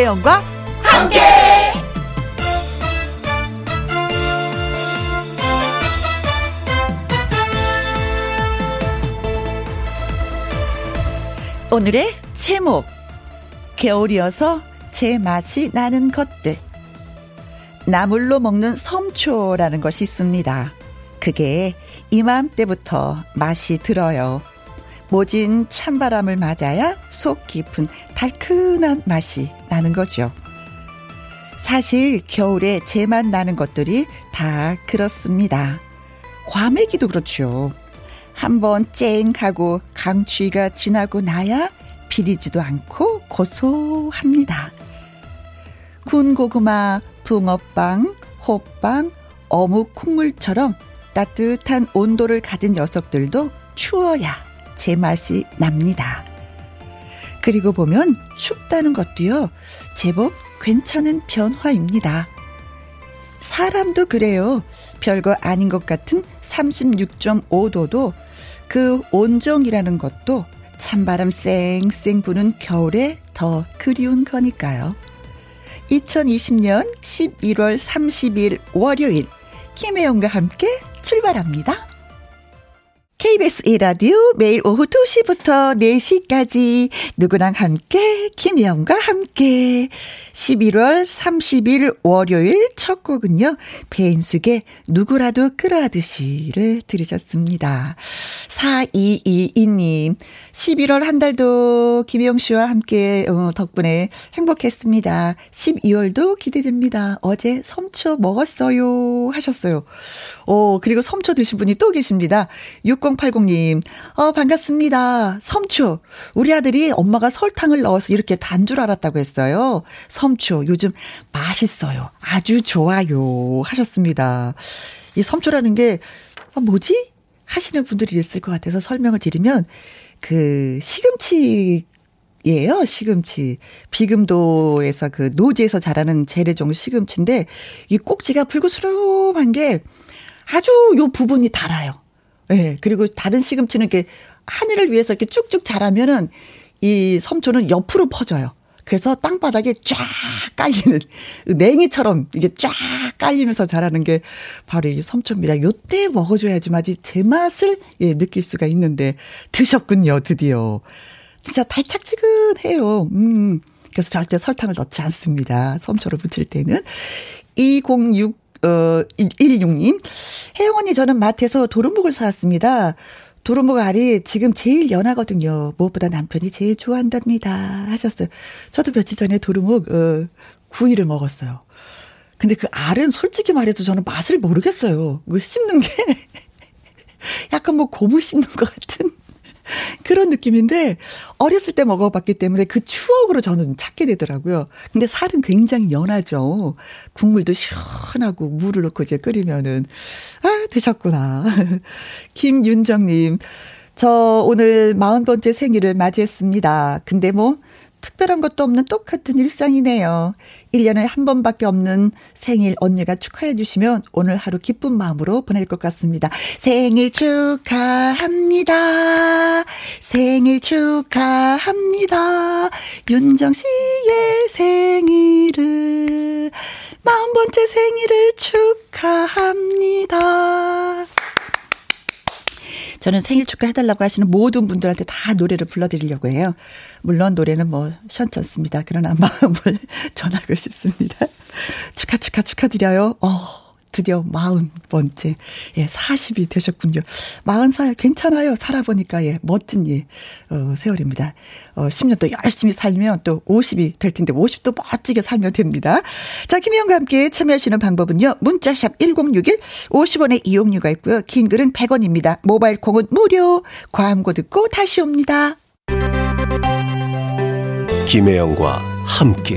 김혜영과 함께. 오늘의 제목, 겨울이어서 제 맛이 나는 것들. 나물로 먹는 섬초라는 것이 있습니다. 그게 이맘때부터 맛이 들어요. 모진 찬바람을 맞아야 속 깊은 달큰한 맛이 나는 거죠. 사실 겨울에 제맛 나는 것들이 다 그렇습니다. 과메기도 그렇죠. 한번 쨍 하고 강추위가 지나고 나야 비리지도 않고 고소합니다. 군고구마, 붕어빵, 호빵, 어묵 콩물처럼 따뜻한 온도를 가진 녀석들도 추워야 제맛이 납니다. 그리고 보면 춥다는 것도요, 제법 괜찮은 변화입니다. 사람도 그래요. 별거 아닌 것 같은 36.5도도 그 온정이라는 것도 찬바람 쌩쌩 부는 겨울에 더 그리운 거니까요. 2020년 11월 30일 월요일, 김혜영과 함께 출발합니다. KBS 1라디오 매일 오후 2시부터 4시까지 누구랑 함께, 김혜영과 함께. 11월 30일 월요일 첫 곡은요, 배인숙의 누구라도 끌어하듯이를 들으셨습니다. 4222님, 11월 한 달도 김혜영 씨와 함께 덕분에 행복했습니다. 12월도 기대됩니다. 어제 섬초 먹었어요 하셨어요. 그리고 섬초 드신 분이 또 계십니다. 6080님, 반갑습니다. 섬초. 우리 아들이 엄마가 설탕을 넣어서 이렇게 단 줄 알았다고 했어요. 섬초 요즘 맛있어요. 아주 좋아요 하셨습니다. 이 섬초라는 게 뭐지? 하시는 분들이 있을 것 같아서 설명을 드리면, 그 시금치예요. 시금치. 비금도에서 그 노지에서 자라는 재래종 시금치인데, 이 꼭지가 붉으스름한 게 아주 요 부분이 달아요. 예, 네, 그리고 다른 시금치는 이렇게 하늘을 위해서 이렇게 쭉쭉 자라면은 이 섬초는 옆으로 퍼져요. 그래서 땅바닥에 쫙 깔리는, 냉이처럼 이게 쫙 깔리면서 자라는 게 바로 이 섬초입니다. 요때 먹어줘야지만 제 맛을 느낄 수가 있는데, 드셨군요, 드디어. 진짜 달짝지근해요. 그래서 절대 설탕을 넣지 않습니다. 섬초를 무칠 때는. 16님, 혜영 언니, 저는 마트에서 도루묵을 사왔습니다. 도루묵 알이 지금 제일 연하거든요. 무엇보다 남편이 제일 좋아한답니다 하셨어요. 저도 며칠 전에 도루묵 구이를 먹었어요. 근데 그 알은 솔직히 말해서 저는 맛을 모르겠어요. 그 씹는 게 약간 뭐 고무 씹는 것 같은 그런 느낌인데, 어렸을 때 먹어봤기 때문에 그 추억으로 저는 찾게 되더라고요. 근데 살은 굉장히 연하죠. 국물도 시원하고 물을 넣고 이제 끓이면은, 아, 드셨구나. 김윤정님, 저 오늘 40번째 생일을 맞이했습니다. 근데 뭐 특별한 것도 없는 똑같은 일상이네요. 1년에 한 번밖에 없는 생일 언니가 축하해 주시면 오늘 하루 기쁜 마음으로 보낼 것 같습니다. 생일 축하합니다. 생일 축하합니다. 윤정 씨의 생일을, 40번째 생일을 축하합니다. 저는 생일 축하해달라고 하시는 모든 분들한테 다 노래를 불러드리려고 해요. 물론 노래는 뭐 시원찮습니다. 그러나 마음을 전하고 싶습니다. 축하드려요. 드디어 40번째, 40이 되셨군요. 40살 괜찮아요. 살아보니까, 멋진, 세월입니다. 10년 또 열심히 살면 또 50이 될 텐데, 50도 멋지게 살면 됩니다. 자, 김혜영과 함께 참여하시는 방법은요, 문자샵 1061, 50원의 이용료가 있고요, 긴 글은 100원입니다. 모바일 콩은 무료. 광고 듣고 다시 옵니다. 김혜영과 함께.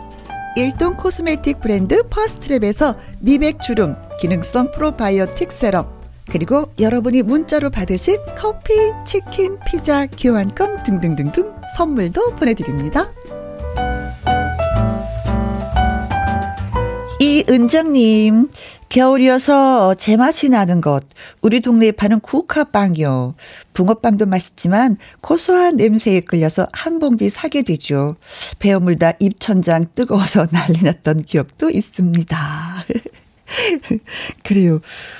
일동 코스메틱 브랜드 퍼스트랩에서 미백주름 기능성 프로바이오틱 세럼, 그리고 여러분이 문자로 받으실 커피, 치킨, 피자, 교환권 등등등등 선물도 보내드립니다. 이은정님, 겨울이어서 제맛이 나는 것, 우리 동네에 파는 국화빵이요. 붕어빵도 맛있지만 고소한 냄새에 끌려서 한 봉지 사게 되죠. 배어물다 입천장 뜨거워서 난리 났던 기억도 있습니다. 그래요.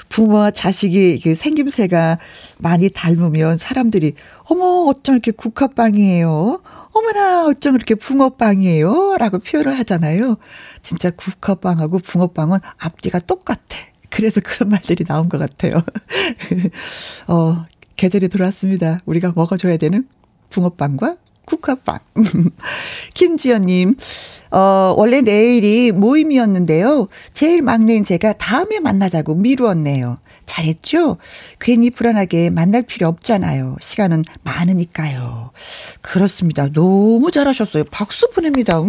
부모와 자식이 생김새가 많이 닮으면 사람들이 어머 어쩜 이렇게 국화빵이에요, 어머나 어쩜 이렇게 붕어빵이에요 라고 표현을 하잖아요. 진짜 국화빵하고 붕어빵은 앞뒤가 똑같아. 그래서 그런 말들이 나온 것 같아요. 계절이 들어왔습니다. 우리가 먹어줘야 되는 붕어빵과 국화빵. 김지연님, 원래 내일이 모임이었는데요. 제일 막내인 제가 다음에 만나자고 미루었네요. 잘했죠? 괜히 불안하게 만날 필요 없잖아요. 시간은 많으니까요. 그렇습니다. 너무 잘하셨어요. 박수 보냅니다.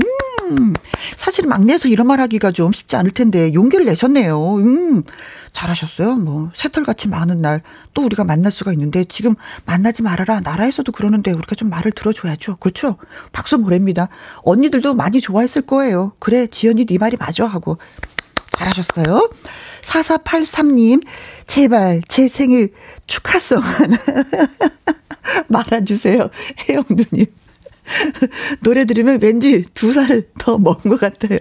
사실 막내에서 이런 말 하기가 좀 쉽지 않을 텐데 용기를 내셨네요. 잘하셨어요. 뭐 새털같이 많은 날 또 우리가 만날 수가 있는데 지금 만나지 말아라. 나라에서도 그러는데 우리가 좀 말을 들어줘야죠. 그렇죠? 박수 보냅니다. 언니들도 많이 좋아했을 거예요. 그래 지연이 네 말이 맞아 하고. 잘하셨어요. 4483님, 제발 제 생일 축하송 하나 말아주세요. 혜영 누님. 노래 들으면 왠지 2살 더 먼 것 같아요.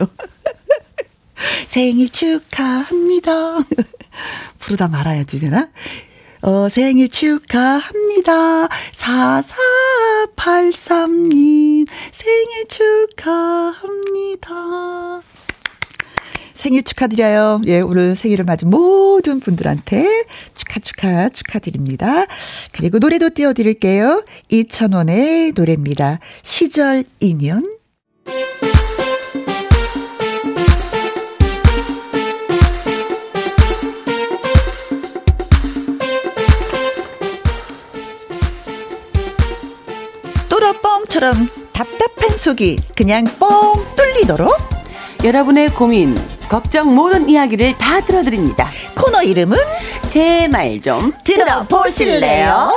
생일 축하합니다. 부르다 말아야지 되나? 생일 축하합니다. 4483님, 생일 축하합니다. 생일 축하드려요. 예, 오늘 생일을 맞은 모든 분들한테 축하드립니다. 그리고 노래도 띄워드릴게요. 이천원의 노래입니다. 시절 인연. 뚫어뻥처럼 답답한 속이 그냥 뻥 뚫리도록 여러분의 고민 걱정 모든 이야기를 다 들어드립니다. 코너 이름은 제 말 좀 들어보실래요?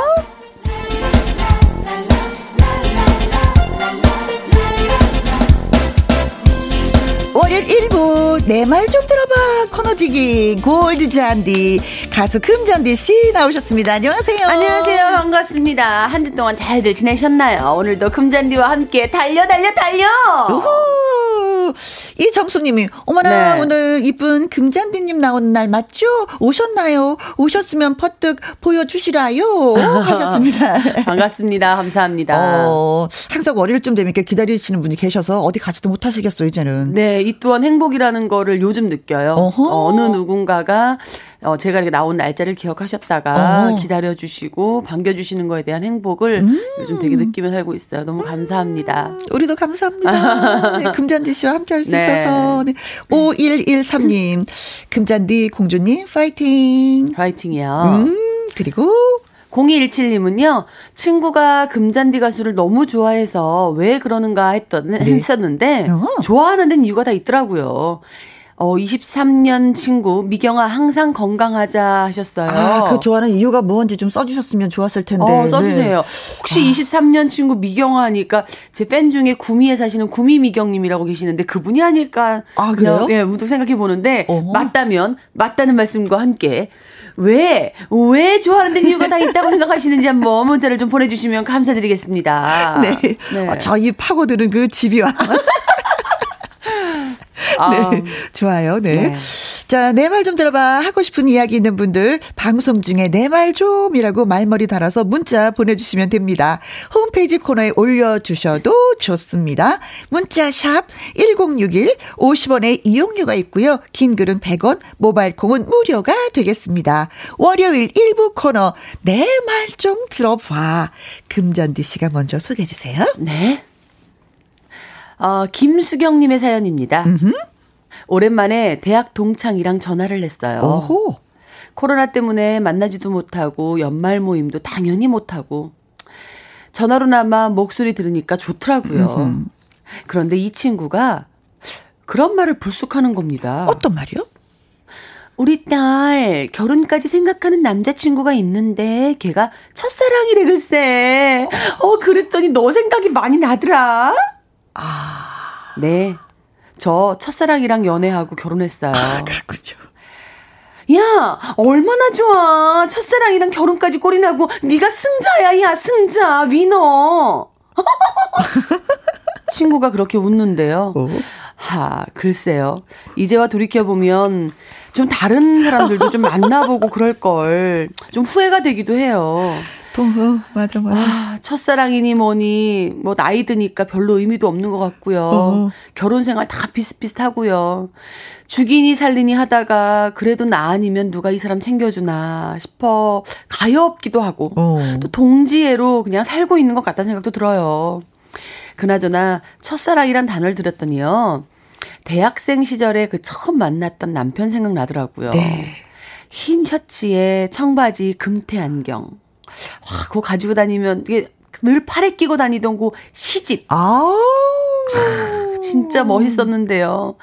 월요일 1부 내 말 좀 들어봐 코너지기 골드잔디 가수 금잔디씨 나오셨습니다. 안녕하세요. 안녕하세요. 반갑습니다. 한 주 동안 잘들 지내셨나요? 오늘도 금잔디와 함께 달려 우후. 이정숙님이 어머나 네. 오늘 이쁜 금잔디님 나오는 날 맞죠? 오셨나요? 오셨으면 퍼뜩 보여주시라요 하셨습니다. 반갑습니다. 감사합니다. 항상 월요일쯤 되면 이렇게 기다리시는 분이 계셔서 어디 가지도 못하시겠어요 이제는. 네. 이 또한 행복이라는 거를 요즘 느껴요. 어느 누군가가 제가 이렇게 나온 날짜를 기억하셨다가 기다려주시고 반겨주시는 거에 대한 행복을 요즘 되게 느끼며 살고 있어요. 너무 감사합니다. 우리도 감사합니다. 네, 금잔디 씨와 함께 할 수 있어서. 네. 5113님 금잔디 공주님 파이팅. 파이팅이요. 그리고 0217님은요. 친구가 금잔디 가수를 너무 좋아해서 왜 그러는가 했었는데 좋아하는 데는 이유가 다 있더라고요. 23년 친구 미경아 항상 건강하자 하셨어요. 아, 그 좋아하는 이유가 뭔지 좀 써주셨으면 좋았을 텐데. 써주세요. 네. 혹시 23년 친구 미경아니까 제 팬 중에 구미에 사시는 구미미경님이라고 계시는데 그분이 아닐까. 아, 그래요? 예, 문득 생각해 보는데 맞다면 맞다는 말씀과 함께 왜 좋아하는 데 이유가 다 있다고 생각하시는지 한번 문자를 좀 보내주시면 감사드리겠습니다. 네. 네. 저희 파고들은 그 집이와. 네. 좋아요. 네. 네. 자, 내 말 좀 들어봐. 하고 싶은 이야기 있는 분들, 방송 중에 내 말 좀이라고 말머리 달아서 문자 보내주시면 됩니다. 홈페이지 코너에 올려주셔도 좋습니다. 문자 샵 1061, 50원의 이용료가 있고요. 긴 글은 100원, 모바일 콩은 무료가 되겠습니다. 월요일 1부 코너, 내 말 좀 들어봐. 금잔디 씨가 먼저 소개해 주세요. 네. 김수경님의 사연입니다. 오랜만에 대학 동창이랑 전화를 했어요. 오호. 코로나 때문에 만나지도 못하고 연말 모임도 당연히 못하고 전화로나마 목소리 들으니까 좋더라고요. 그런데 이 친구가 그런 말을 불쑥하는 겁니다. 어떤 말이요? 우리 딸 결혼까지 생각하는 남자친구가 있는데 걔가 첫사랑이래 글쎄. 그랬더니 너 생각이 많이 나더라. 아. 네. 저 첫사랑이랑 연애하고 결혼했어요. 아, 그렇군요. 야, 얼마나 좋아. 첫사랑이랑 결혼까지 꼴이나고 네가 승자야. 야, 승자. 위너. 친구가 그렇게 웃는데요. 글쎄요. 이제와 돌이켜보면 좀 다른 사람들도 좀 만나보고 그럴걸. 좀 후회가 되기도 해요. 맞아. 첫사랑이니 뭐니 뭐 나이 드니까 별로 의미도 없는 것 같고요. 결혼 생활 다 비슷비슷하고요. 죽이니 살리니 하다가 그래도 나 아니면 누가 이 사람 챙겨주나 싶어 가엾기도 하고 또 동지애로 그냥 살고 있는 것 같다는 생각도 들어요. 그나저나 첫사랑이란 단어를 들었더니요. 대학생 시절에 그 처음 만났던 남편 생각나더라고요. 네. 흰 셔츠에 청바지 금태 안경. 그거 가지고 다니면 늘 팔에 끼고 다니던 그 시집. 진짜 멋있었는데요.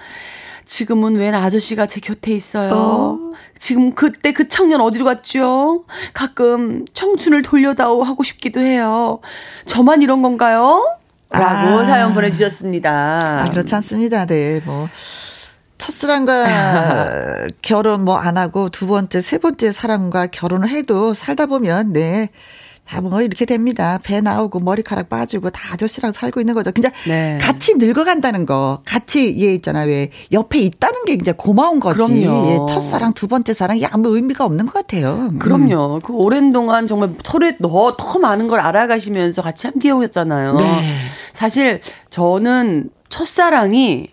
지금은 웬 아저씨가 제 곁에 있어요. 지금 그때 그 청년 어디로 갔죠? 가끔 청춘을 돌려다오 하고 싶기도 해요. 저만 이런 건가요? 라고 사연 보내주셨습니다. 그렇지 않습니다. 네, 뭐. 첫사랑과 결혼 뭐 안 하고 두 번째, 세 번째 사람과 결혼을 해도 살다 보면, 네. 다 뭐 이렇게 됩니다. 배 나오고 머리카락 빠지고 다 아저씨랑 살고 있는 거죠. 그냥 같이 늙어간다는 거. 같이, 왜 옆에 있다는 게 이제 고마운 거지. 그럼요. 첫사랑, 두 번째 사랑이 아무 의미가 없는 것 같아요. 그럼요. 그 오랜 동안 정말 서로에 더 많은 걸 알아가시면서 같이 함께 오셨잖아요. 네. 사실 저는 첫사랑이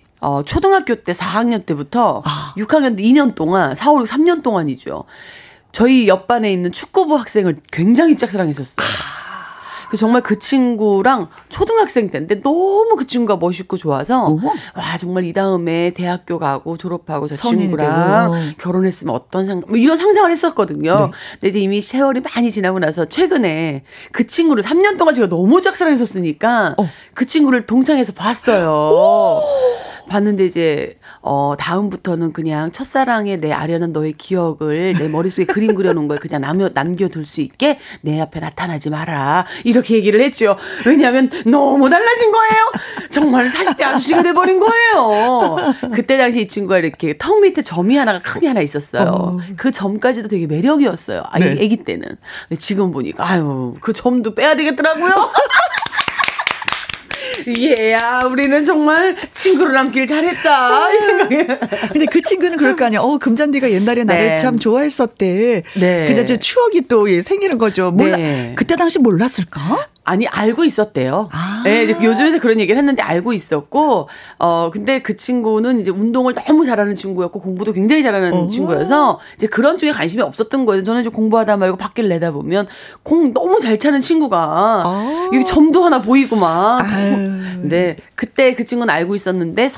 초등학교 때 4학년 때부터 6학년 때 2년 동안, 4, 5, 6, 3년 동안이죠. 저희 옆반에 있는 축구부 학생을 굉장히 짝사랑했었어요. 정말 그 친구랑 초등학생 때인데 너무 그 친구가 멋있고 좋아서 와 정말 이 다음에 대학교 가고 졸업하고 저 친구랑 되고. 결혼했으면 어떤 생각 이런 상상을 했었거든요. 네. 근데 이제 이미 세월이 많이 지나고 나서 최근에 그 친구를 3년 동안 제가 너무 짝사랑했었으니까 그 친구를 동창에서 봤어요. 봤는데 이제 다음부터는 그냥 첫사랑에 내 아련한 너의 기억을 내 머릿속에 그림 그려놓은 걸 그냥 남겨둘 수 있게 내 앞에 나타나지 마라 이렇게 얘기를 했죠. 왜냐하면 너무 달라진 거예요. 정말 40대 아저씨가 돼버린 거예요. 그때 당시 이 친구가 이렇게 턱 밑에 점이 하나가 크게 하나 있었어요. 그 점까지도 되게 매력이었어요. 아기 때는. 근데 지금 보니까 그 점도 빼야 되겠더라고요. 야, 우리는 정말 친구로 남길 잘했다. 이 생각에. 근데 그 친구는 그럴 거 아니야. 금잔디가 옛날에 나를 참 좋아했었대. 네. 근데 저 추억이 또 생기는 거죠. 그때 당시 몰랐을까? 아니, 알고 있었대요. 네, 요즘에서 그런 얘기를 했는데 알고 있었고, 근데 그 친구는 이제 운동을 너무 잘하는 친구였고, 공부도 굉장히 잘하는 친구여서, 이제 그런 쪽에 관심이 없었던 거예요. 저는 좀 공부하다 말고 밖을 내다보면, 공 너무 잘 차는 친구가, 여기 점도 하나 보이고 막. 근데 그때 그 친구는 알고 있었는데,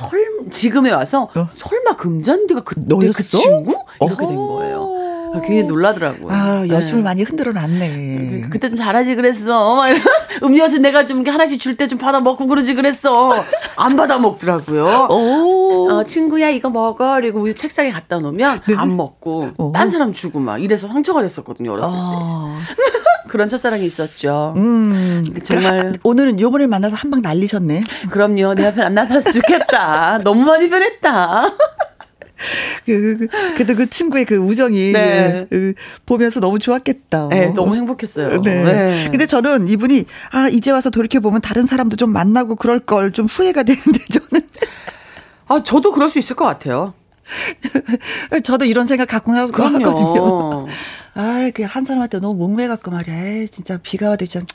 지금에 와서, 설마 금잔디가 그때 너였어? 그 친구? 이렇게 된 거예요. 굉장히 놀라더라고요. 여심을 많이 흔들어 놨네. 그때 좀 잘하지 그랬어. 음료수 내가 좀 하나씩 줄 때 좀 받아 먹고 그러지 그랬어. 안 받아 먹더라고요. 친구야 이거 먹어. 그리고 우유 책상에 갖다 놓으면 네. 안 먹고 딴 사람 주고 막 이래서 상처가 됐었거든요. 어렸을 때. 그런 첫사랑이 있었죠. 정말 오늘은 요번에 만나서 한 방 날리셨네. 그럼요. 내 앞에 안 나타나서 좋겠다. 너무 많이 변했다. 그래도 그 친구의 그 우정이 네. 보면서 너무 좋았겠다. 네, 너무 행복했어요. 네. 네. 근데 저는 이분이 아 이제 와서 돌이켜 보면 다른 사람도 좀 만나고 그럴 걸 좀 후회가 되는데 저는 아 저도 그럴 수 있을 것 같아요. 저도 이런 생각 가끔 하고 그러거든요. 아, 그 한 사람한테 너무 목매 갖고 말이야. 진짜 비가 와도 진짜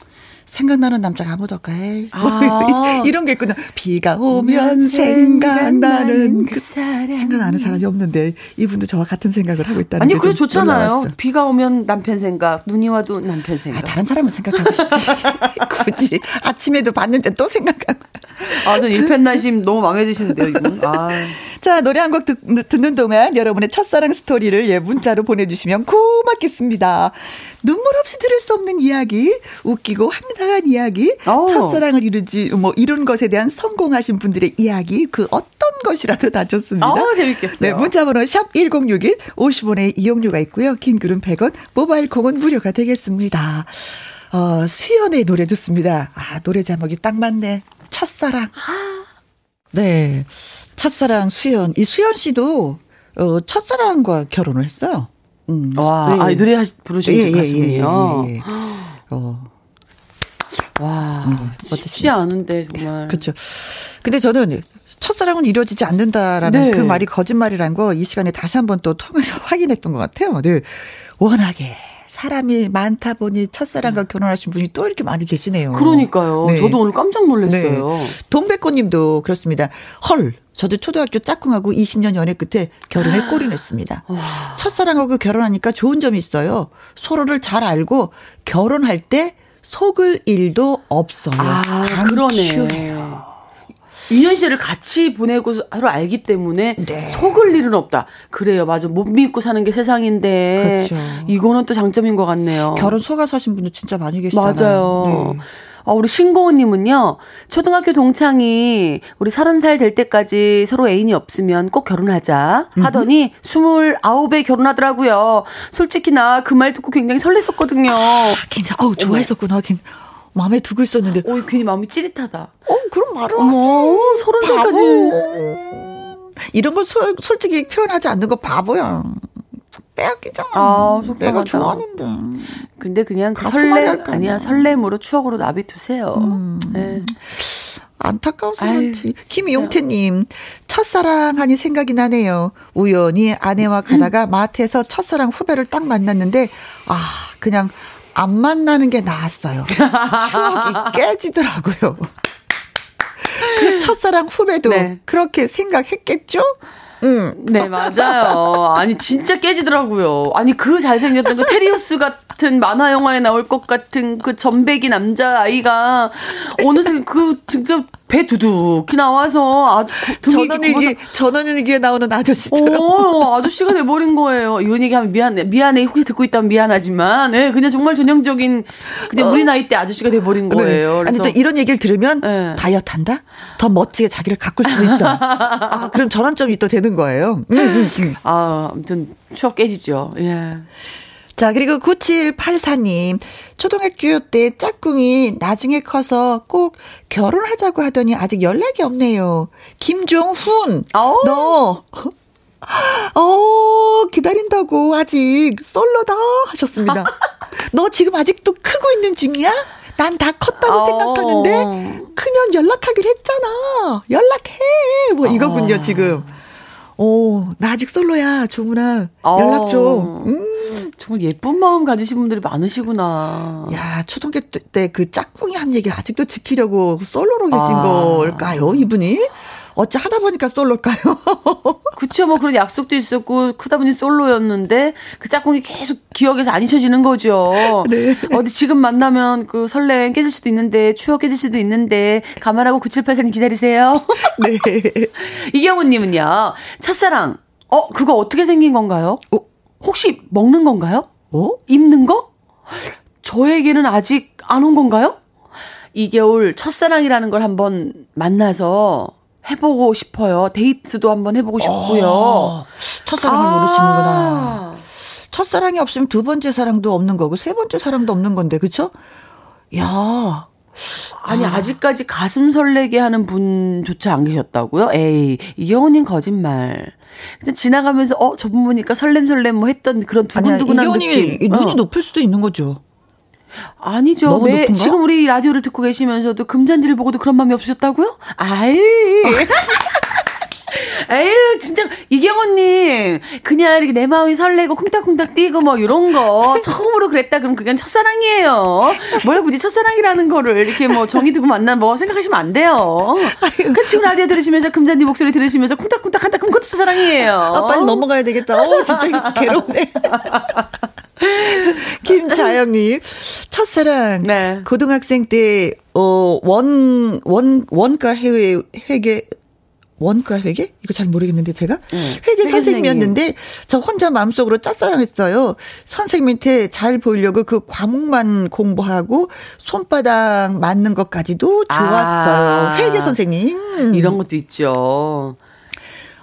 생각나는 남자가 아무도 없고. 아. 이런 게 있구나. 비가 오면 생각나는 그 사람. 생각나는 사람이 없는데 이분도 저와 같은 생각을 하고 있다는 게. 아니, 그게 좋잖아요. 놀라웠어. 비가 오면 남편 생각, 눈이 와도 남편 생각. 아, 다른 사람을 생각하고 싶지. 굳이 아침에도 봤는데 또 생각하고. 아, 전 일편단심 너무 마음에 드시는데요, 이분. 아. 자, 노래 한 곡 듣는 동안 여러분의 첫사랑 스토리를 예 문자로 보내주시면 고맙겠습니다. 눈물 없이 들을 수 없는 이야기, 웃기고 황당한 이야기, 오. 첫사랑을 이루지 뭐 이룬 것에 대한 성공하신 분들의 이야기 그 어떤 것이라도 다 좋습니다. 아, 재밌겠어요. 네, 문자번호 샵 1061 50원의 이용료가 있고요. 긴 글은 100원, 모바일 콩은 무료가 되겠습니다. 수연의 노래 듣습니다. 아, 노래 제목이 딱 맞네. 첫사랑. 네. 첫사랑 수연. 이 수연 씨도 첫사랑과 결혼을 했어요. 와, 네. 아, 노래 부르시는 것 같군요. 예. 와, 쉽지 않은데 정말. 그렇죠. 근데 저는 첫사랑은 이루어지지 않는다라는 네. 그 말이 거짓말이라는 거 이 시간에 다시 한번 또 통해서 확인했던 것 같아요. 네. 워낙에 사람이 많다 보니 첫사랑과 결혼하신 분이 또 이렇게 많이 계시네요. 그러니까요. 네. 저도 오늘 깜짝 놀랐어요. 네. 동백꽃님도 그렇습니다. 헐. 저도 초등학교 짝꿍하고 20년 연애 끝에 결혼에 골인했습니다. 첫사랑하고 결혼하니까 좋은 점이 있어요. 서로를 잘 알고 결혼할 때 속을 일도 없어요. 아, 그러네요. 인연 시절을 같이 보내고 서로 알기 때문에 네. 속을 일은 없다. 그래요. 맞아. 못 믿고 사는 게 세상인데 그렇죠. 이거는 또 장점인 것 같네요. 결혼 속아서신 분도 진짜 많이 계시잖아요. 맞아요. 네. 우리 신고은님은요, 초등학교 동창이 우리 30살 될 때까지 서로 애인이 없으면 꼭 결혼하자 하더니 29에 결혼하더라고요. 솔직히 나 그 말 듣고 굉장히 설렜었거든요. 아, 굉장히, 좋아했었구나. 굉장히, 마음에 두고 있었는데. 괜히 마음이 찌릿하다. 그런 말을 하지. 30살까지. 이런 걸 솔직히 표현하지 않는 거 바보야. 빼앗기잖아. 아, 내가 좋아하는데. 근데 그냥 설렘으로 추억으로 나비두세요. 네. 안타까운 소리지. 김용태님, 첫사랑하니 생각이 나네요. 우연히 아내와 가다가 마트에서 첫사랑 후배를 딱 만났는데 아 그냥 안 만나는 게 나았어요. 추억이 깨지더라고요. 그 첫사랑 후배도 네. 그렇게 생각했겠죠? 네, 맞아요. 아니, 진짜 깨지더라고요. 아니, 그 잘생겼던 그 테리우스 같은 만화 영화에 나올 것 같은 그 점배기 남자아이가 어느새 그 진짜 배 두둑히 나와서 전원일기에 나오는 아저씨처럼. 아저씨가 돼버린 거예요. 이런 얘기하면 미안해. 혹시 듣고 있다면 미안하지만. 네, 그냥 정말 전형적인 그냥 우리 나이 때 아저씨가 돼버린 거예요. 네. 그래서. 아니, 또 이런 얘기를 들으면 네. 다이어트 한다? 더 멋지게 자기를 가꿀 수도 있어. 아, 그럼 전환점이 또 되는 거예요. 아, 아무튼 추억 깨지죠. 예. 자, 그리고 9784님. 초등학교 때 짝꿍이 나중에 커서 꼭 결혼하자고 하더니 아직 연락이 없네요. 김종훈. 너 기다린다고 아직 솔로다 하셨습니다. 너 지금 아직도 크고 있는 중이야? 난 다 컸다고 생각하는데 크면 연락하기로 했잖아. 연락해. 뭐 이거군요, 지금. 나 아직 솔로야, 조문아. 연락 좀. 정말 예쁜 마음 가지신 분들이 많으시구나. 야, 초등학교 때 그 짝꿍이 한 얘기를 아직도 지키려고 솔로로 계신 걸까요, 이분이? 어찌 하다 보니까 솔로일까요? 그쵸, 뭐 그런 약속도 있었고, 크다 보니 솔로였는데, 그 짝꿍이 계속 기억에서 안 잊혀지는 거죠. 네. 어디 지금 만나면 그 설렘 깨질 수도 있는데, 추억 깨질 수도 있는데, 감안하고 9784님 기다리세요. 네. 이경훈님은요, 첫사랑, 그거 어떻게 생긴 건가요? 혹시 먹는 건가요? 입는 거? 저에게는 아직 안 온 건가요? 이 겨울 첫사랑이라는 걸 한번 만나서 해보고 싶어요. 데이트도 한번 해보고 싶고요. 첫사랑을 모르시는구나. 첫사랑이 없으면 두 번째 사랑도 없는 거고 세 번째 사랑도 없는 건데, 그렇죠? 야, 아니 아직까지 가슴 설레게 하는 분조차 안 계셨다고요? 에이, 이경훈님 거짓말. 근데 지나가면서 저분 보니까 설렘설렘 뭐 했던 그런 두근두근한 느낌. 이경훈님이 눈이 높을 수도 있는 거죠. 아니죠. 왜 지금 우리 라디오를 듣고 계시면서도 금잔디를 보고도 그런 마음이 없으셨다고요? 아이. 에휴, 진짜, 이경호님, 그냥 이렇게 내 마음이 설레고 쿵닥쿵닥 뛰고 뭐 이런 거 처음으로 그랬다 그럼 그건 첫사랑이에요. 뭘 굳이 첫사랑이라는 거를 이렇게 뭐 정의 두고 만난 뭐 생각하시면 안 돼요. 그 지금 라디오 들으시면서 금잔디 목소리 들으시면서 쿵닥쿵닥 한다 그럼 그것도 첫사랑이에요. 아, 빨리 넘어가야 되겠다. 진짜 괴롭네. 김자영님, 첫사랑. 네. 고등학생 때, 원가 회계? 이거 잘 모르겠는데 제가 회계 선생님이었는데 저 혼자 마음속으로 짝사랑했어요. 선생님한테 잘 보이려고 그 과목만 공부하고 손바닥 맞는 것까지도 좋았어요. 회계 선생님. 이런 것도 있죠.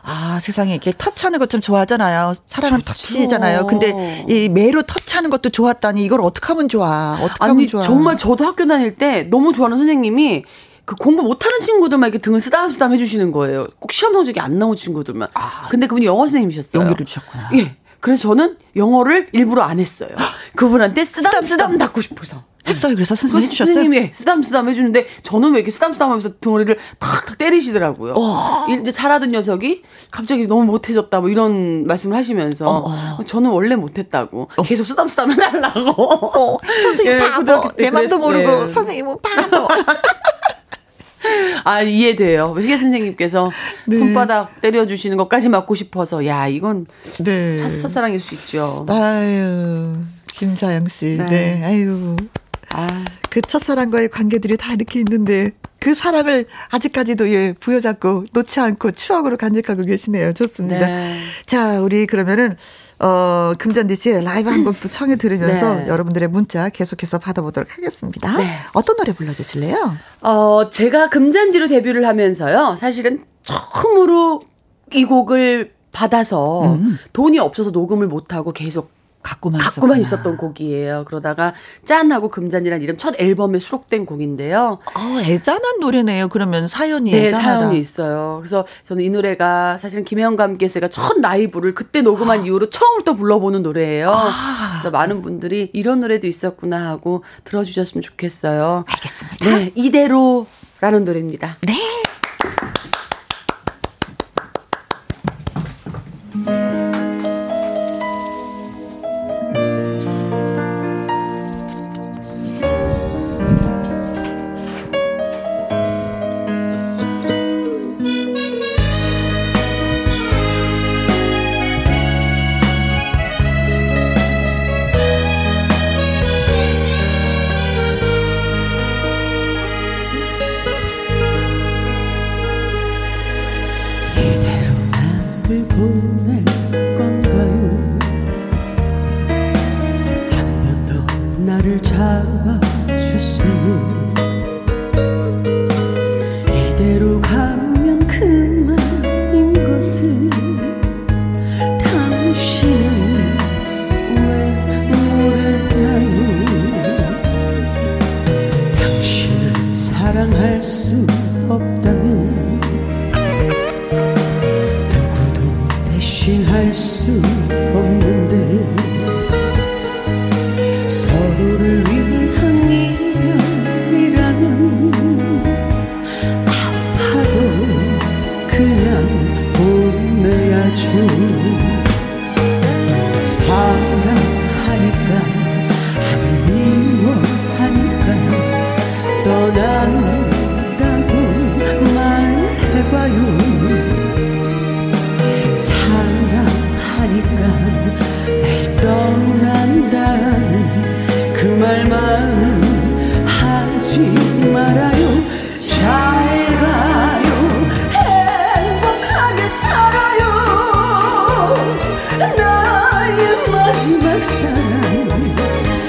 아, 세상에 이렇게 터치하는 것 좀 좋아하잖아요. 사랑은 좋죠. 터치잖아요. 근데 이 매로 터치하는 것도 좋았다니 이걸 어떻게 하면 좋아? 어떻게 하면 좋아? 정말 저도 학교 다닐 때 너무 좋아하는 선생님이 그 공부 못하는 친구들만 이렇게 등을 쓰담쓰담 해주시는 거예요. 꼭 시험 성적이 안 나온 친구들만. 근데 그분이 영어 선생님이셨어요. 용기를 주셨구나. 예. 그래서 저는 영어를 일부러 안 했어요. 그분한테 쓰담쓰담 닫고 싶어서. 했어요. 그래서 선생님이 해주셨어요? 선생님이 쓰담쓰담 해주는데 저는 왜 이렇게 쓰담쓰담 하면서 덩어리를 탁탁 때리시더라고요. 이제 잘하던 녀석이 갑자기 너무 못해졌다 뭐 이런 말씀을 하시면서 저는 원래 못했다고 계속 쓰담쓰담 해달라고. 선생님 바보. 내 맘도 모르고 선생님은 바보. 아, 이해돼요. 회계 선생님께서 손바닥 때려주시는 것까지 맞고 싶어서, 야, 이건 첫사랑일 수 있죠. 아유, 김자영 씨. 네, 아유. 그 첫사랑과의 관계들이 다 이렇게 있는데, 그 사랑을 아직까지도 부여잡고 놓지 않고 추억으로 간직하고 계시네요. 좋습니다. 네. 자, 우리 그러면은, 금잔디 씨의 라이브 한 곡도 청해 들으면서 여러분들의 문자 계속해서 받아보도록 하겠습니다. 네. 어떤 노래 불러주실래요? 제가 금잔디로 데뷔를 하면서요. 사실은 처음으로 이 곡을 받아서 돈이 없어서 녹음을 못하고 계속 갖고만 있었던 곡이에요. 그러다가 짠하고 금잔이라는 이름 첫 앨범에 수록된 곡인데요. 애잔한 노래네요. 그러면 사연이 애잔하다. 사연이 있어요. 그래서 저는 이 노래가 사실은 김혜영과 함께 제가 첫 라이브를 그때 녹음한 이후로 처음으로 또 불러보는 노래예요. 그래서 많은 분들이 이런 노래도 있었구나 하고 들어주셨으면 좋겠어요. 알겠습니다. 네, 이대로라는 노래입니다. 네. 사랑,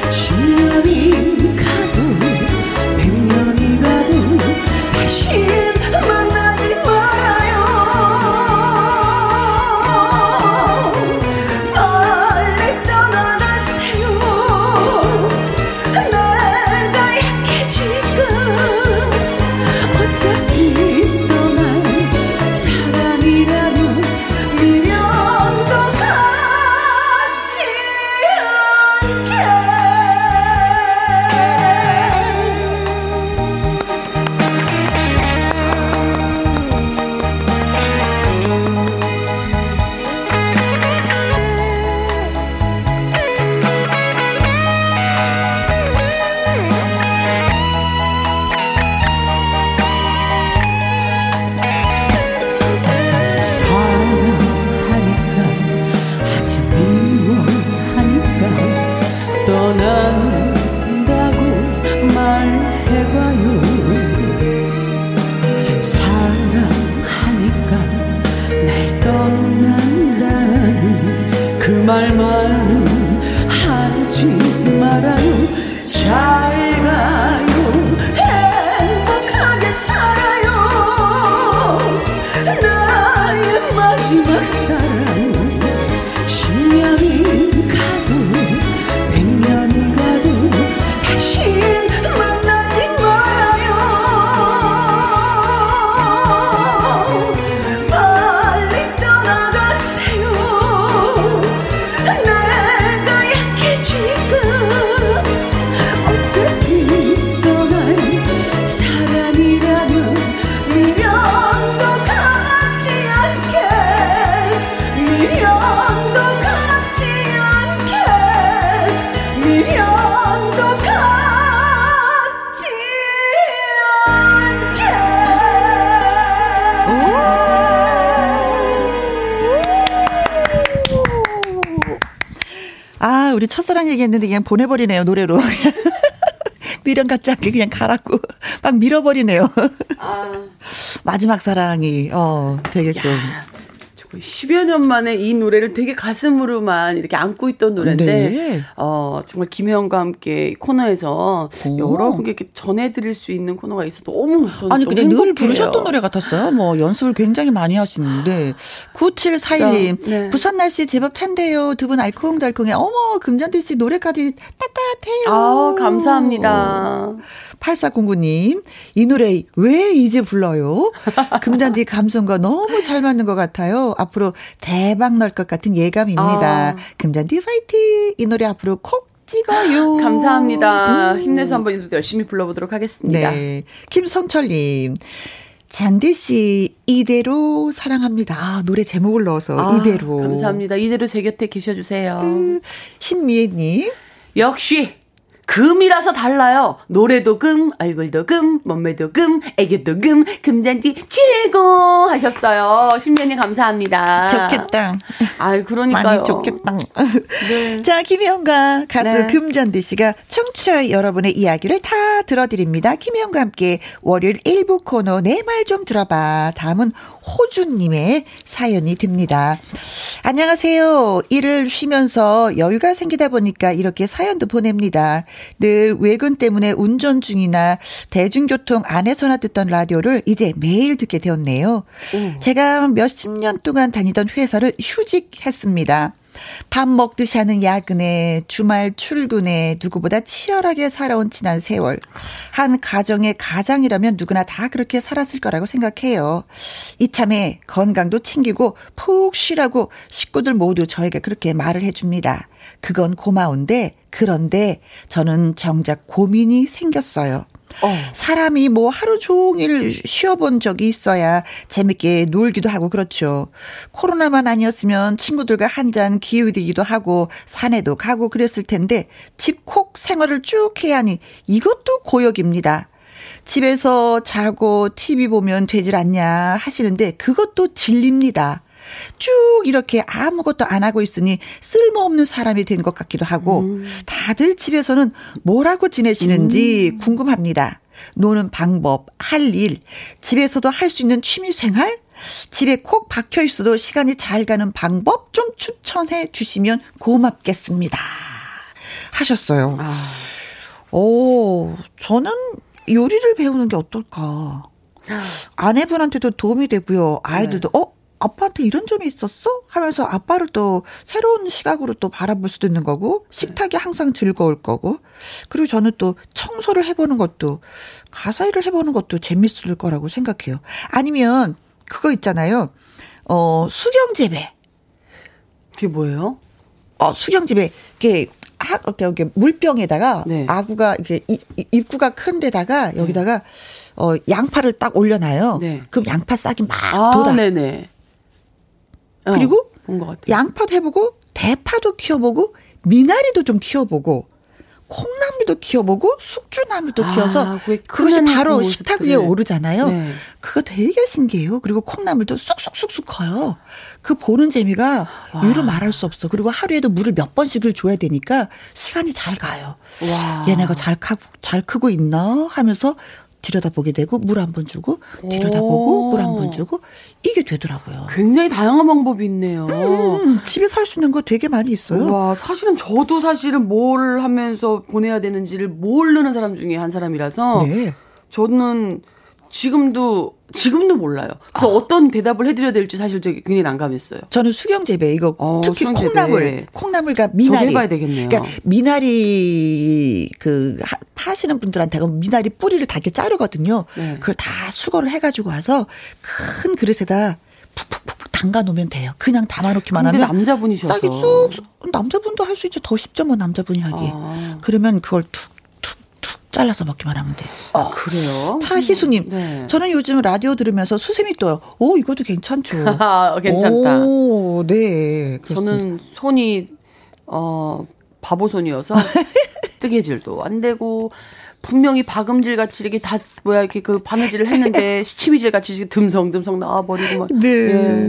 10년이 가도 100년이 우리 첫사랑 얘기했는데 그냥 보내버리네요, 노래로. 미련 갖지 않게 그냥 가라고 막 밀어버리네요. 아. 마지막 사랑이 되게끔. 야, 10여 년 만에 이 노래를 되게 가슴으로만 이렇게 안고 있던 노래인데 네. 정말 김혜영과 함께 코너에서 여러분께 전해드릴 수 있는 코너가 있어서 너무 저는 아니 그냥 늘 부르셨던 노래 같았어요. 뭐 연습을 굉장히 많이 하시는데 9741님 네. 부산 날씨 제법 찬데요. 두 분 알콩달콩해. 어머 금잔디 씨 노래까지 따뜻해요. 아, 감사합니다. 8409님 이 노래 왜 이제 불러요? 금잔디 감성과 너무 잘 맞는 것 같아요. 앞으로 대박 날 것 같은 예감입니다. 금잔디 파이팅! 이 노래 앞으로 콕 찍어요. 감사합니다. 힘내서 한번 열심히 불러보도록 하겠습니다. 네, 김성철님 잔디 씨 이대로 사랑합니다. 아, 노래 제목을 넣어서 이대로 감사합니다. 이대로 제 곁에 계셔주세요. 신미애님 역시 금이라서 달라요. 노래도 금, 얼굴도 금, 몸매도 금, 애교도 금, 금잔디 최고 하셨어요. 신미애님 감사합니다. 좋겠다. 아유, 그러니까요. 많이 좋겠다. 네. 자, 김혜영과 가수 네. 금잔디 씨가 청취자 여러분의 이야기를 다 들어드립니다. 김혜영과 함께 월요일 1부 코너 내 말 좀 들어봐. 다음은 호주님의 사연이 됩니다. 안녕하세요. 일을 쉬면서 여유가 생기다 보니까 이렇게 사연도 보냅니다. 늘 외근 때문에 운전 중이나 대중교통 안에서나 듣던 라디오를 이제 매일 듣게 되었네요. 오. 제가 몇십 년 동안 다니던 회사를 휴직했습니다. 밥 먹듯이 하는 야근에 주말 출근에 누구보다 치열하게 살아온 지난 세월 한 가정의 가장이라면 누구나 다 그렇게 살았을 거라고 생각해요. 이참에 건강도 챙기고 푹 쉬라고 식구들 모두 저에게 그렇게 말을 해줍니다. 그건 고마운데 그런데 저는 정작 고민이 생겼어요. 사람이 뭐 하루 종일 쉬어본 적이 있어야 재밌게 놀기도 하고 그렇죠. 코로나만 아니었으면 친구들과 한잔 기울이기도 하고 산에도 가고 그랬을 텐데 집콕 생활을 쭉 해야 하니 이것도 고역입니다. 집에서 자고 TV 보면 되질 않냐 하시는데 그것도 진리입니다. 쭉 이렇게 아무것도 안 하고 있으니 쓸모없는 사람이 된 것 같기도 하고 다들 집에서는 뭐라고 지내시는지 궁금합니다. 노는 방법, 할 일, 집에서도 할 수 있는 취미생활, 집에 콕 박혀 있어도 시간이 잘 가는 방법 좀 추천해 주시면 고맙겠습니다. 하셨어요. 저는 요리를 배우는 게 어떨까. 아내분한테도 도움이 되고요. 아이들도 네. 아빠한테 이런 점이 있었어? 하면서 아빠를 또 새로운 시각으로 또 바라볼 수도 있는 거고 식탁이 항상 즐거울 거고 그리고 저는 또 청소를 해보는 것도 가사일을 해보는 것도 재밌을 거라고 생각해요. 아니면 그거 있잖아요. 수경재배. 그게 뭐예요? 수경재배. 이게 이렇게 물병에다가 네. 아구가 이렇게 입구가 큰 데다가 여기다가 네. 양파를 딱 올려놔요. 네. 그럼 양파 싹이 막 돋아. 네네. 그리고 본 것 같아요. 양파도 해보고 대파도 키워보고 미나리도 좀 키워보고 콩나물도 키워보고 숙주나물도 키워서 그것이 바로 식탁 위에 오르잖아요. 네. 그거 되게 신기해요. 그리고 콩나물도 쑥쑥쑥쑥 커요. 그 보는 재미가 이루 말할 수 없어. 그리고 하루에도 물을 몇 번씩을 줘야 되니까 시간이 잘 가요. 와. 얘네가 잘 크고 있나 하면서 들여다보게 되고 물 한 번 주고 들여다보고 물 한 번 주고 이게 되더라고요. 굉장히 다양한 방법이 있네요. 집에서 할 수 있는 거 되게 많이 있어요. 와, 사실은 저도 뭘 하면서 보내야 되는지를 모르는 사람 중에 한 사람이라서 네. 저는 지금도 몰라요. 그래서 어떤 대답을 해드려야 될지 사실 되게 굉장히 난감했어요. 저는 수경재배 이거 특히 수경재배. 콩나물과 미나리. 해봐야 되겠네요. 그러니까 미나리 파시는 분들한테는 미나리 뿌리를 다 이렇게 자르거든요. 네. 그걸 다 수거를 해가지고 와서 큰 그릇에다 푹푹푹 담가 놓으면 돼요. 그냥 담아놓기만 하면. 근데 남자분이셔서. 싹이 쑥 남자분도 할 수 있죠. 더 쉽죠 뭐 남자분이 하기. 그러면 그걸 잘라서 먹기만 하면 돼요. 그래요? 차희수님. 네. 저는 요즘 라디오 들으면서 수세미 떠요. 이것도 괜찮죠. 괜찮다. 오, 네. 그렇습니다. 저는 손이 바보 손이어서 뜨개질도 안 되고 분명히 박음질 같이 이렇게 다 이렇게 그 바느질을 했는데 시치미질 같이 듬성듬성 나와버리고 막. 네,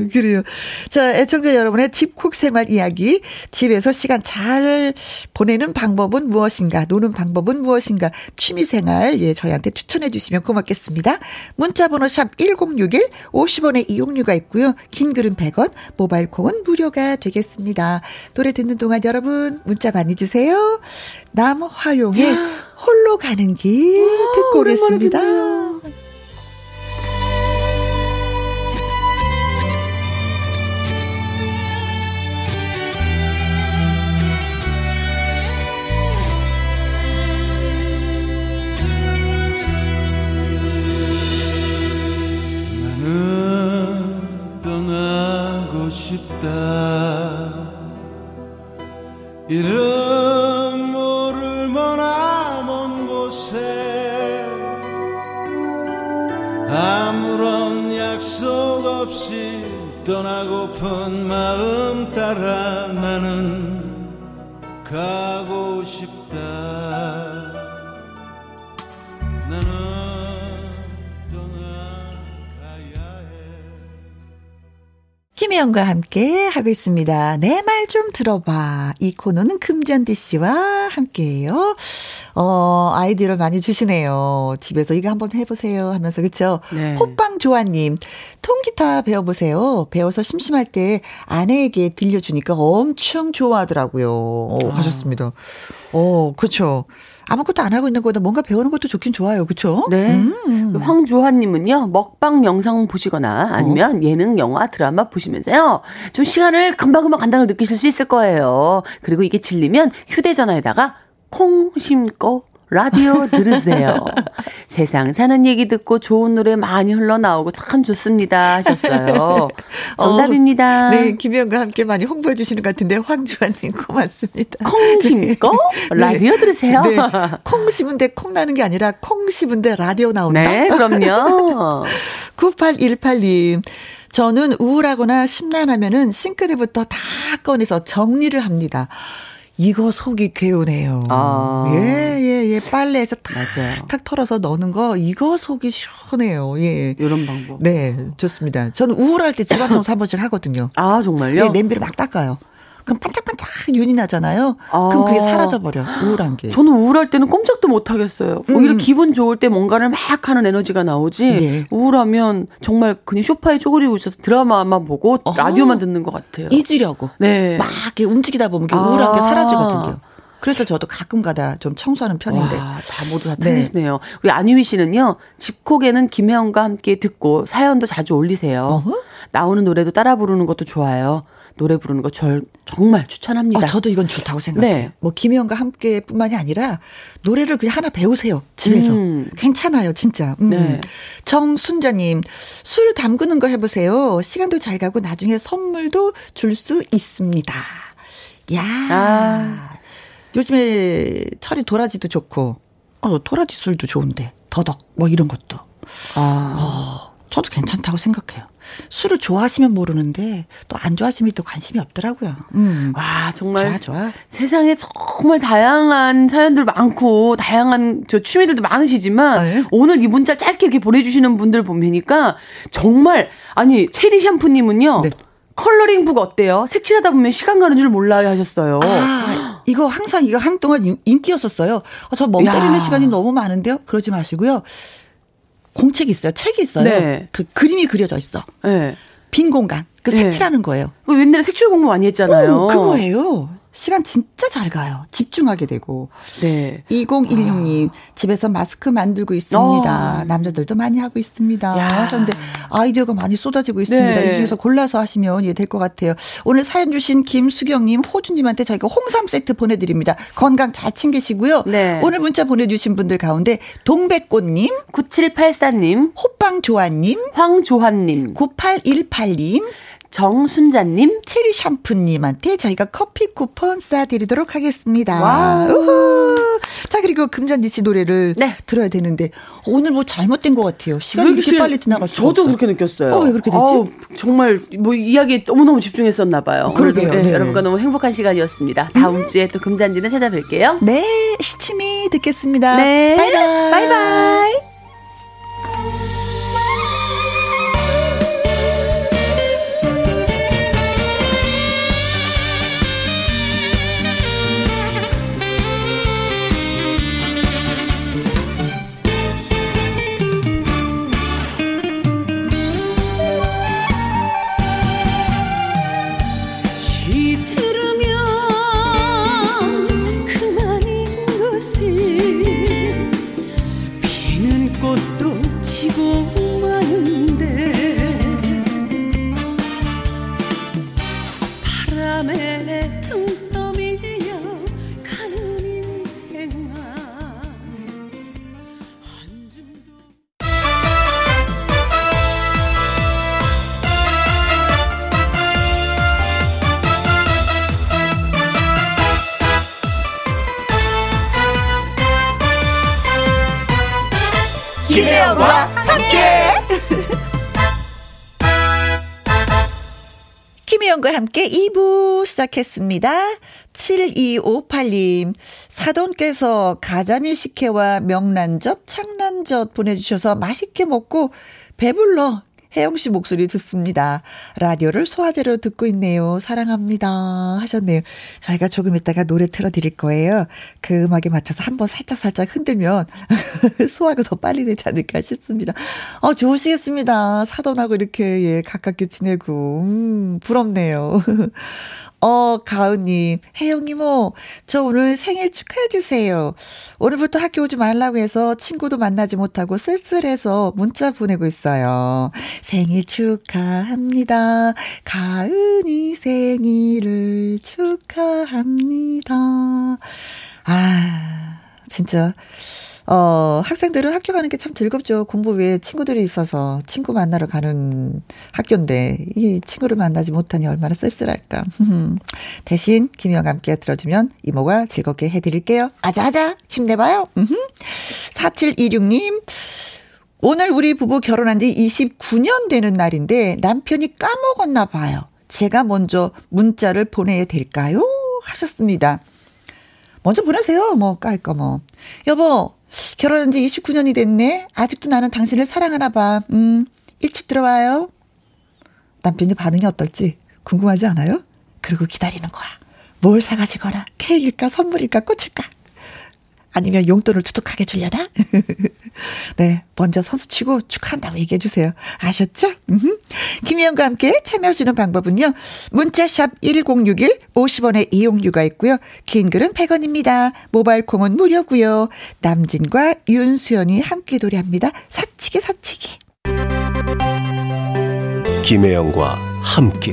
예. 그래요. 자, 애청자 여러분의 집콕 생활 이야기, 집에서 시간 잘 보내는 방법은 무엇인가, 노는 방법은 무엇인가, 취미 생활 예 저희한테 추천해 주시면 고맙겠습니다. 문자번호 샵 1061, 50원의 이용료가 있고요. 긴 글은 100원, 모바일 콩은 무료가 되겠습니다. 노래 듣는 동안 여러분 문자 많이 주세요. 남화용의 홀로 가는 길 듣고 오겠습니다. 나는 떠나고 싶다. 이름 모를 머나 먼 곳에 아무런 약속 없이 떠나고픈 마음 따라 나는 가고 싶다. 나는 떠나가야 해. 김혜영과 함께 하고 있습니다. 내 말 좀 들어봐. 이 코너는 금잔디 씨와 함께해요. 아이디어를 많이 주시네요. 집에서 이거 한번 해보세요 하면서 그렇죠. 네. 호빵조아님. 통기타 배워보세요. 배워서 심심할 때 아내에게 들려주니까 엄청 좋아하더라고요. 하셨습니다. 그렇죠. 아무것도 안 하고 있는 것보다 뭔가 배우는 것도 좋긴 좋아요. 그렇죠? 네. 황조환님은요. 먹방 영상 보시거나 아니면 예능, 영화, 드라마 보시면서요. 좀 시간을 금방금방 간다고 느끼실 수 있을 거예요. 그리고 이게 질리면 휴대전화에다가 콩 심고 라디오 들으세요. 세상 사는 얘기 듣고 좋은 노래 많이 흘러나오고 참 좋습니다 하셨어요. 정답입니다. 네, 김혜영과 함께 많이 홍보해 주시는 것 같은데 황주환님 고맙습니다. 콩 심고 네. 라디오 들으세요. 네. 콩 심은데 콩 나는 게 아니라 콩 심은데 라디오 나온다. 네, 그럼요. 9818님. 저는 우울하거나 심란하면은 싱크대부터 다 꺼내서 정리를 합니다. 이거 속이 개운해요. 예. 빨래에서 탁탁 털어서 넣는 거, 이거 속이 시원해요. 예. 이런 방법. 네, 좋습니다. 저는 우울할 때 집안 청소 한 번씩 하거든요. 아, 정말요? 네, 냄비를 막 닦아요. 그럼 반짝반짝 윤이 나잖아요. 그럼 그게 사라져버려. 우울한 게. 저는 우울할 때는 꼼짝도 못하겠어요. 오히려 기분 좋을 때 뭔가를 막 하는 에너지가 나오지. 네. 우울하면 정말 그냥 소파에 쪼그리고 있어서 드라마만 보고 라디오만 듣는 것 같아요. 잊으려고. 네. 막 이렇게 움직이다 보면 우울한 게 사라지거든요. 그래서 저도 가끔가다 좀 청소하는 편인데. 와, 다 모두 다 틀리시네요. 네. 우리 안유미 씨는요. 집콕에는 김혜영과 함께 듣고 사연도 자주 올리세요. 어허? 나오는 노래도 따라 부르는 것도 좋아요. 노래 부르는 거 정말 추천합니다. 저도 이건 좋다고 생각해요. 네. 뭐 김혜영과 함께 뿐만이 아니라 노래를 그냥 하나 배우세요. 집에서. 괜찮아요. 진짜. 네. 정순자님. 술 담그는 거 해보세요. 시간도 잘 가고 나중에 선물도 줄 수 있습니다. 이야. 아. 요즘에 철이 도라지도 좋고 도라지 술도 좋은데 더덕 뭐 이런 것도. 아. 저도 괜찮다고 생각해요. 술을 좋아하시면 모르는데 또 안 좋아하시면 또 관심이 없더라고요. 와 정말 좋아. 세상에 정말 다양한 사연들 많고 다양한 저 취미들도 많으시지만 네. 오늘 이 문자 짧게 이렇게 보내주시는 분들 보니까 정말 아니 체리 샴푸님은요. 네. 컬러링북 어때요? 색칠하다 보면 시간 가는 줄 몰라요 하셨어요. 아, 이거 항상 이거 한동안 인기였었어요. 저 멍 때리는 시간이 너무 많은데요. 그러지 마시고요. 공책이 있어요. 책이 있어요. 네. 그 그림이 그려져 있어. 네. 빈 공간. 그 색칠하는 거예요. 옛날에 색칠 공부 많이 했잖아요. 그거예요. 시간 진짜 잘 가요. 집중하게 되고. 네. 2016님 집에서 마스크 만들고 있습니다. 남자들도 많이 하고 있습니다. 그런데 아이디어가 많이 쏟아지고 있습니다. 네. 이 중에서 골라서 하시면 될 것 같아요. 오늘 사연 주신 김수경님, 호주님한테 저희가 홍삼 세트 보내드립니다. 건강 잘 챙기시고요. 네. 오늘 문자 보내주신 분들 가운데 동백꽃님, 9784님, 호빵조아님, 황조환님, 9818님, 정순자님, 체리 샴푸님한테 저희가 커피 쿠폰 싸드리도록 하겠습니다. 와. 우후. 자, 그리고 금잔디 씨 노래를 들어야 되는데, 오늘 뭐 잘못된 것 같아요. 시간이 이렇게 빨리 지나갈 수 없어요. 저도 그렇게 느꼈어요. 왜 그렇게 됐지? 정말 뭐 이야기에 너무너무 집중했었나봐요. 그러게요. 네. 여러분과 너무 행복한 시간이었습니다. 다음 주에 또 금잔디는 찾아뵐게요. 네, 시치미 듣겠습니다. 네. 바이바이. 바이바이. 김혜영과 함께. 김혜영과 함께 2부 시작했습니다. 7258님, 사돈께서 가자미 식혜와 명란젓, 창란젓 보내주셔서 맛있게 먹고 배불러 혜영 씨 목소리 듣습니다. 라디오를 소화제로 듣고 있네요. 사랑합니다. 하셨네요. 저희가 조금 이따가 노래 틀어드릴 거예요. 그 음악에 맞춰서 한번 살짝살짝 흔들면 소화가 더 빨리 되지 않을까 싶습니다. 좋으시겠습니다. 사돈하고 이렇게 가깝게 지내고 부럽네요. 가은님, 혜영이모, 저 오늘 생일 축하해주세요. 오늘부터 학교 오지 말라고 해서 친구도 만나지 못하고 쓸쓸해서 문자 보내고 있어요. 생일 축하합니다. 가은이 생일을 축하합니다. 아, 진짜. 학생들은 학교 가는 게 참 즐겁죠. 공부 외에 친구들이 있어서 친구 만나러 가는 학교인데 이 친구를 만나지 못하니 얼마나 쓸쓸할까. 대신 김혜영과 함께 들어주면 이모가 즐겁게 해드릴게요. 아자아자 힘내봐요. 4726님, 오늘 우리 부부 결혼한 지 29년 되는 날인데 남편이 까먹었나 봐요. 제가 먼저 문자를 보내야 될까요? 하셨습니다. 먼저 보내세요. 뭐 까일까 뭐. 여보, 결혼한 지 29년이 됐네. 아직도 나는 당신을 사랑하나 봐. 일찍 들어와요. 남편이 반응이 어떨지 궁금하지 않아요? 그리고 기다리는 거야. 뭘 사가지거나 케이크일까, 선물일까, 꽃일까. 아니면 용돈을 두둑하게 주려나? 네, 먼저 선수치고 축하한다고 얘기해 주세요. 아셨죠? 김혜영과 함께 참여하시는 방법은요. 문자샵 1061 50원의 이용료가 있고요. 긴 글은 100원입니다. 모바일 콩은 무료고요. 남진과 윤수연이 함께 노래합니다. 사치기 사치기. 김혜영과 함께.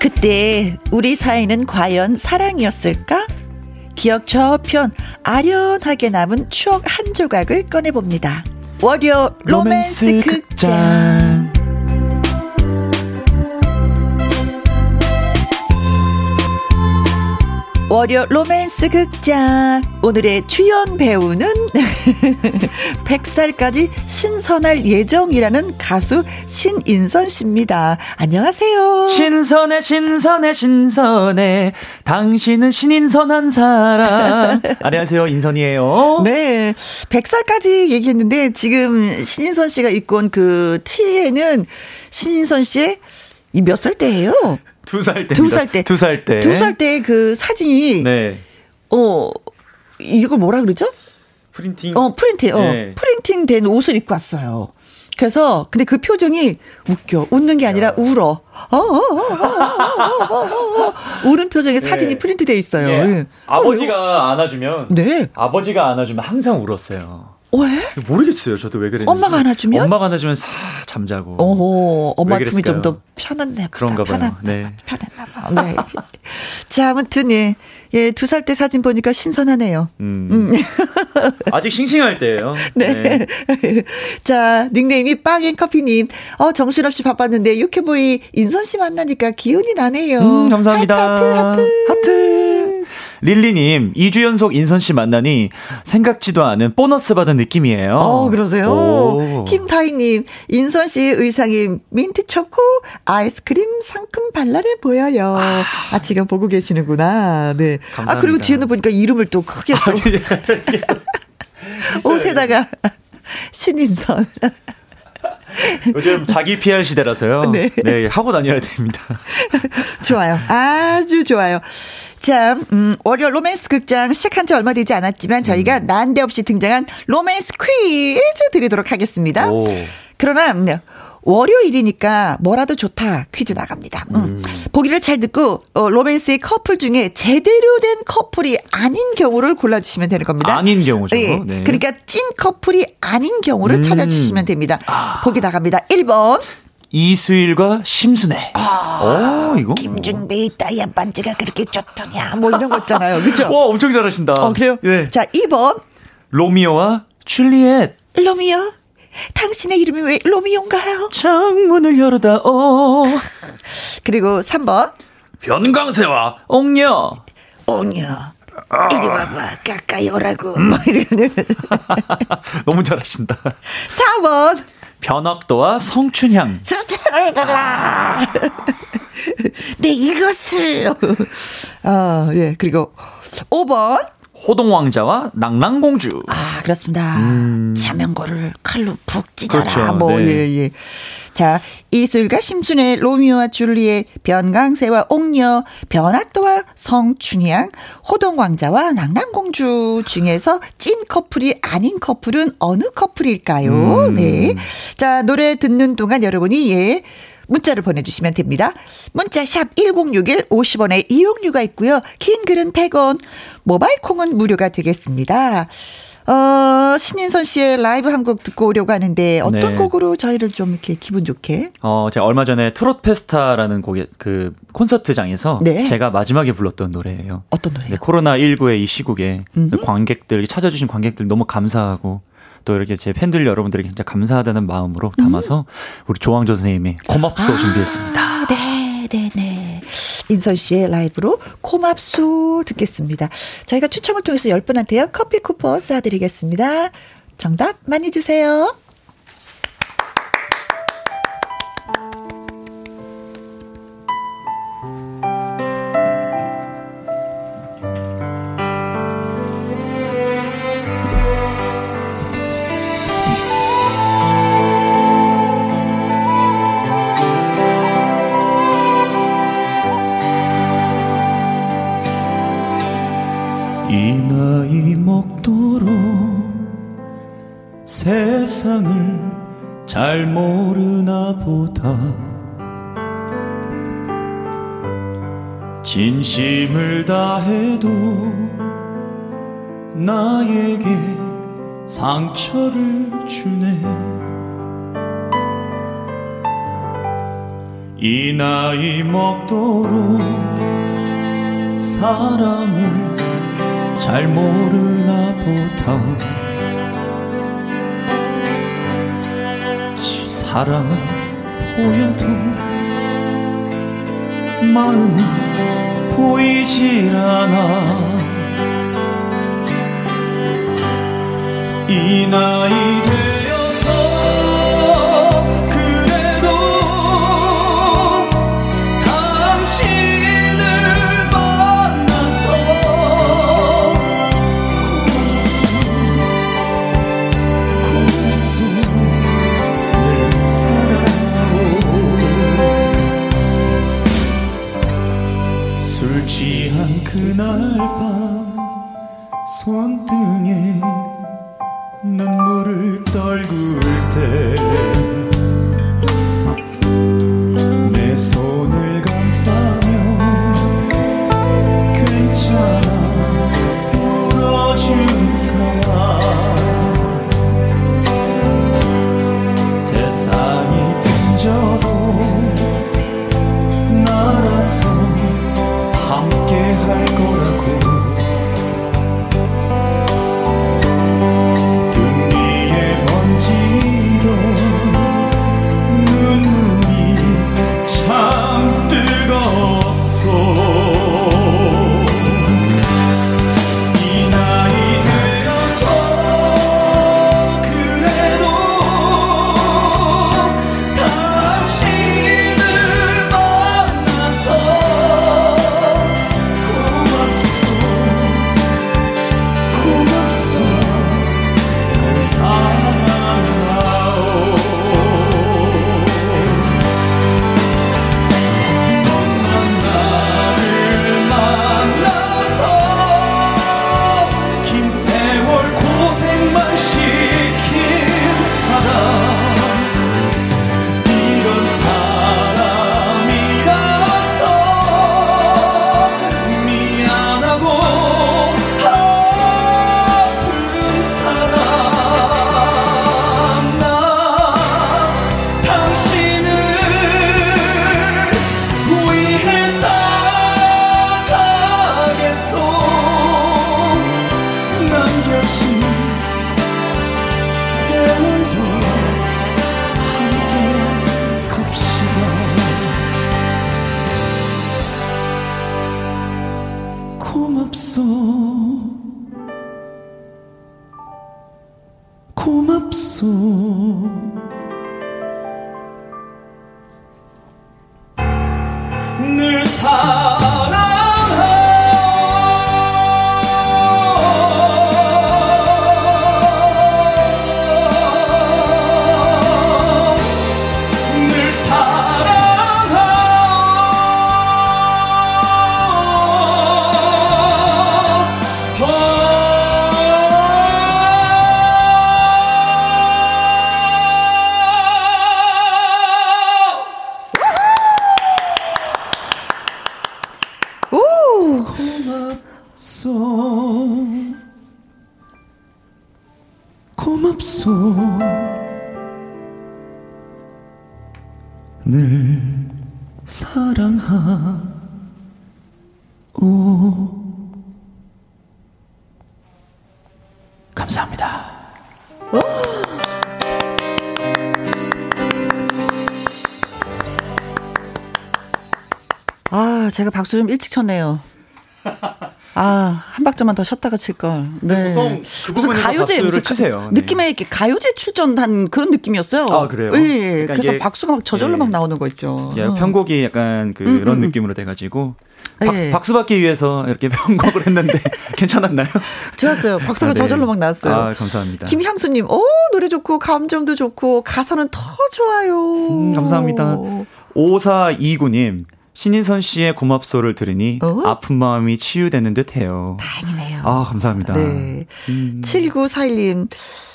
그때 우리 사이는 과연 사랑이었을까? 기억 저편 아련하게 남은 추억 한 조각을 꺼내봅니다. 월요 로맨스 극장. 월요 로맨스 극장. 오늘의 출연 배우는 100살까지 신선할 예정이라는 가수 신인선 씨입니다. 안녕하세요. 신선해 신선해 신선해 당신은 신인선한 사람. 안녕하세요, 인선이에요. 네, 100살까지 얘기했는데 지금 신인선 씨가 입고 온 그 티에는 신인선 씨의 이 몇 살 때예요? 2살 때. 2살 때. 2살 때. 2살 때 그 사진이. 네. 이걸 뭐라 그러죠? 프린팅. 프린팅. 네. 프린팅 된 옷을 입고 왔어요. 그래서, 근데 그 표정이 웃겨. 웃는 게 아니라 울어. 우는 표정에 사진이 네. 프린트되어 있어요. 네. 네. 아버지가 안아주면. 네. 아버지가 안아주면 항상 울었어요. 왜? 모르겠어요. 저도 왜 그랬는지. 엄마가 안아주면? 엄마가 안아주면 싹 잠자고. 오호, 엄마 품이 좀 더 편한데. 그런가 봐요. 네. 편했나 봐. 네. 자, 아무튼, 예, 2살 때 사진 보니까 신선하네요. 아직 싱싱할 때예요. 네. 네. 자, 닉네임이 빵앤커피님. 정신없이 바빴는데 유쾌보이 인선 씨 만나니까 기운이 나네요. 감사합니다. 하트. 릴리님, 2주 연속 인선 씨 만나니 생각지도 않은 보너스 받은 느낌이에요. 그러세요? 오. 김다희님, 인선 씨 의상이 민트 초코 아이스크림 상큼 발랄해 보여요. 아, 지금 보고 계시는구나. 네. 감사합니다. 그리고 뒤에는 보니까 이름을 또 크게 옷에다가 신인선. 요즘 자기 PR 시대라서요. 네. 네, 하고 다녀야 됩니다. 좋아요. 아주 좋아요. 자, 월요 로맨스 극장 시작한 지 얼마 되지 않았지만 저희가 난데없이 등장한 로맨스 퀴즈 드리도록 하겠습니다. 오. 그러나 월요일이니까 뭐라도 좋다 퀴즈 나갑니다. 보기를 잘 듣고 로맨스의 커플 중에 제대로 된 커플이 아닌 경우를 골라주시면 되는 겁니다. 아닌 경우죠. 네. 네. 그러니까 찐 커플이 아닌 경우를 찾아주시면 됩니다. 보기 나갑니다. 1번 이수일과 심순애. 이거? 김준비 따위 반지가 그렇게 좋더냐. 뭐 이런 거 있잖아요. 그죠? 와, 엄청 잘하신다. 그래요? 네. 자, 2번. 로미오와 줄리엣. 로미오? 당신의 이름이 왜 로미오인가요? 창문을 열어다오. 그리고 3번. 변광세와 옥녀. 옥녀. 이리 와봐, 가까이 오라고. 너무 잘하신다. 4번. 변학도와 성춘향. 저처럼 달라. 내 이것을. 예. 그리고 5번. 호동왕자와 낭랑공주. 그렇습니다. 자명고를 칼로 푹 찢어라. 그렇죠. 뭐, 네. 예. 자, 이슬과 심순의 로미오와 줄리엣, 변강세와 옥녀, 변학도와 성춘향, 호동왕자와 낭랑공주 중에서 찐 커플이 아닌 커플은 어느 커플일까요? 네. 자, 노래 듣는 동안 여러분이 문자를 보내주시면 됩니다. 문자 샵 1061 50원의 이용료가 있고요. 긴 글은 100원, 모바일 콩은 무료가 되겠습니다. 신인선 씨의 라이브 한 곡 듣고 오려고 하는데 어떤 네. 곡으로 저희를 좀 이렇게 기분 좋게? 제가 얼마 전에 트롯 페스타라는 곡의 그 콘서트장에서 네. 제가 마지막에 불렀던 노래예요. 어떤 노래요? 네, 코로나19의 이 시국에 관객들 찾아주신 관객들 너무 감사하고 또 이렇게 제 팬들 여러분들에게 진짜 감사하다는 마음으로 담아서 우리 조왕조 선생님이 고맙소 준비했습니다. 네. 인선 씨의 라이브로 고맙소 듣겠습니다. 저희가 추첨을 통해서 10분한테요. 커피 쿠폰 쏴드리겠습니다. 정답 많이 주세요. 잘 모르나 보다. 진심을 다해도 나에게 상처를 주네. 이 나이 먹도록 사람을 잘 모르나 보다. 사랑은 보여도 마음은 보이질 않아. 이 나이 되어서 그래도 당신을 만나서 고맙소 취한 그날 밤 손등에 눈물을 떨굴 때 내 손을 감싸며 괜찮아 울어준 사람. 세상이 등져도 나라서 함께 할 거라고. 등 위에 번지던 눈물이 참 뜨거웠어. 제가 박수 좀 일찍 쳤네요. 아, 한 박자만 더 쉬었다가 칠걸. 네. 보통 그 부분에서 가요제, 박수를 치세요. 네. 느낌에 이렇게 가요제 출전한 그런 느낌이었어요. 아, 그래요? 네. 그러니까 그래서 박수가 막 저절로 막 나오는 거 있죠. 편곡이 약간 그런 느낌으로 돼가지고. 박수 받기 위해서 이렇게 편곡을 했는데 괜찮았나요? 좋았어요. 박수가 저절로 막 나왔어요. 아, 감사합니다. 김향수님, 노래 좋고 감정도 좋고 가사는 더 좋아요. 감사합니다. 5429님. 신인선 씨의 고맙소를 들으니 아픈 마음이 치유되는 듯해요. 다행이네요. 아, 감사합니다. 네. 7941님,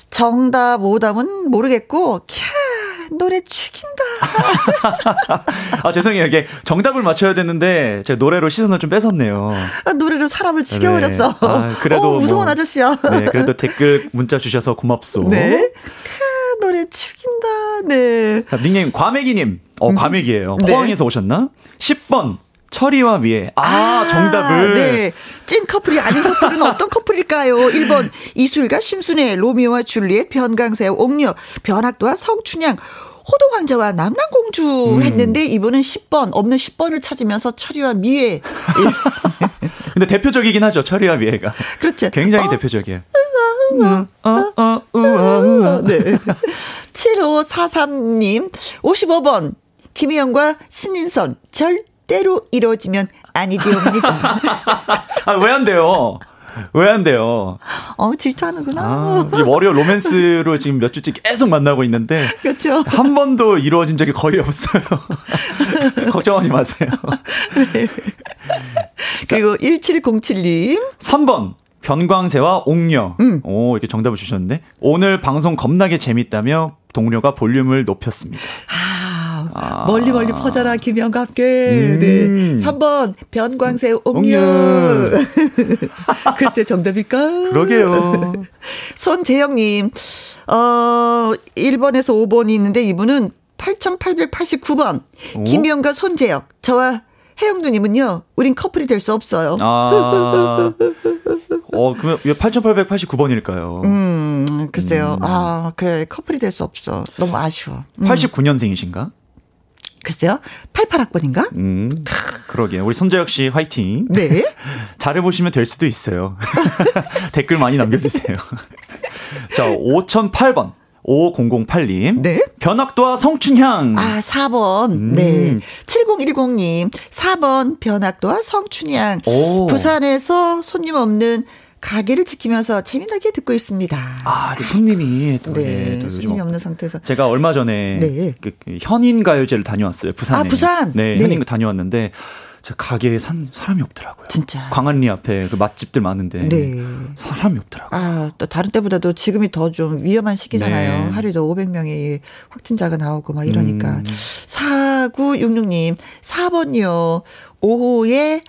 정답 오답은 모르겠고 캬 노래 죽인다. 아, 죄송해요. 이게 정답을 맞춰야 되는데 제가 노래로 시선을 좀 뺏었네요. 아, 노래로 사람을 죽여버렸어. 네. 아, 그래도 무서운 아저씨야. 네, 그래도 댓글 문자 주셔서 고맙소. 네. 노래 죽인다. 네. 자, 닉네임 과메기님. 과메기예요. 포항에서 네. 오셨나? 10번. 철이와 미애. 아, 정답을. 네. 찐 커플이 아닌 커플은 어떤 커플일까요? 1번 이술과 심순애, 로미오와 줄리엣, 변강세와 옥녀, 변학도와 성춘향, 호동왕자와 남남공주 했는데 이분은 10번, 없는 10번을 찾으면서 철이와 미애. 근데 대표적이긴 하죠. 철이와 미애가. 그렇죠. 굉장히 대표적이에요. 네. 7543님 55번 김혜영과 신인선 절대로 이루어지면 아니디옵니다. 아, 왜 안 돼요? 왜 안 돼요? 질투하는구나. 아, 이 월요 로맨스로 지금 몇 주째 계속 만나고 있는데. 그렇죠. 한 번도 이루어진 적이 거의 없어요. 걱정하지 마세요. 네. 그리고 1707님. 3번. 변광세와 옥녀. 오, 이렇게 정답을 주셨는데. 오늘 방송 겁나게 재밌다며 동료가 볼륨을 높였습니다. 아, 멀리 퍼져라 김혜영과 함께. 네. 3번 변광세 옥녀. 글쎄 정답일까? 그러게요. 손재영님 1번에서 5번이 있는데 이분은 8889번. 김혜영과 손재영 저와 혜영 누님은요. 우린 커플이 될 수 없어요. 아. 그러면 왜 8889번일까요? 글쎄요. 아, 그래. 커플이 될 수 없어. 너무 아쉬워. 89년생이신가? 글쎄요. 88학번인가? 그러게. 우리 손재혁 씨 화이팅. 네. 잘해보시면 될 수도 있어요. 댓글 많이 남겨주세요. 자, 5008번. 5008님. 네. 변학도와 성춘향. 아, 4번. 네. 7010님. 4번 변학도와 성춘향. 오. 부산에서 손님 없는 가게를 지키면서 재미나게 듣고 있습니다. 아, 손님이 또, 네, 또 손님이 없는 상태에서 제가 얼마 전에 네. 현인 가요제를 다녀왔어요. 부산에. 아, 부산. 네, 네. 현인 다녀왔는데 제 가게에 사람이 없더라고요. 진짜. 광안리 앞에 그 맛집들 많은데 네. 사람이 없더라고요. 아, 또 다른 때보다도 지금이 더 좀 위험한 시기잖아요. 네. 하루에도 500명의 확진자가 나오고 막 이러니까. 4966님 4번요. 오후에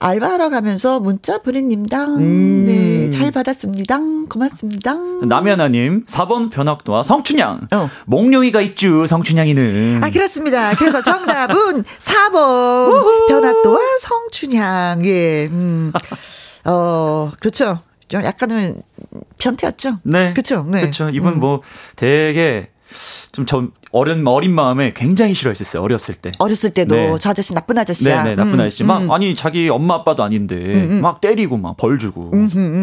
알바하러 가면서 문자 보내님다. 네, 잘 받았습니다. 고맙습니다. 남연아님 4번 변학도와 성춘향. 몽룡이가 있쥬 성춘향이는. 아, 그렇습니다. 그래서 정답은 4번 변학도와 성춘향. 예, 그렇죠. 좀 약간은 변태였죠. 네, 그렇죠. 네, 그렇죠. 이분 뭐 되게 좀 어린 마음에 굉장히 싫어했었어요. 어렸을 때. 어렸을 때도 네. 저 아저씨 나쁜 아저씨야. 네네, 나쁜 아저씨. 막 아니 자기 엄마 아빠도 아닌데 막 때리고 막 벌 주고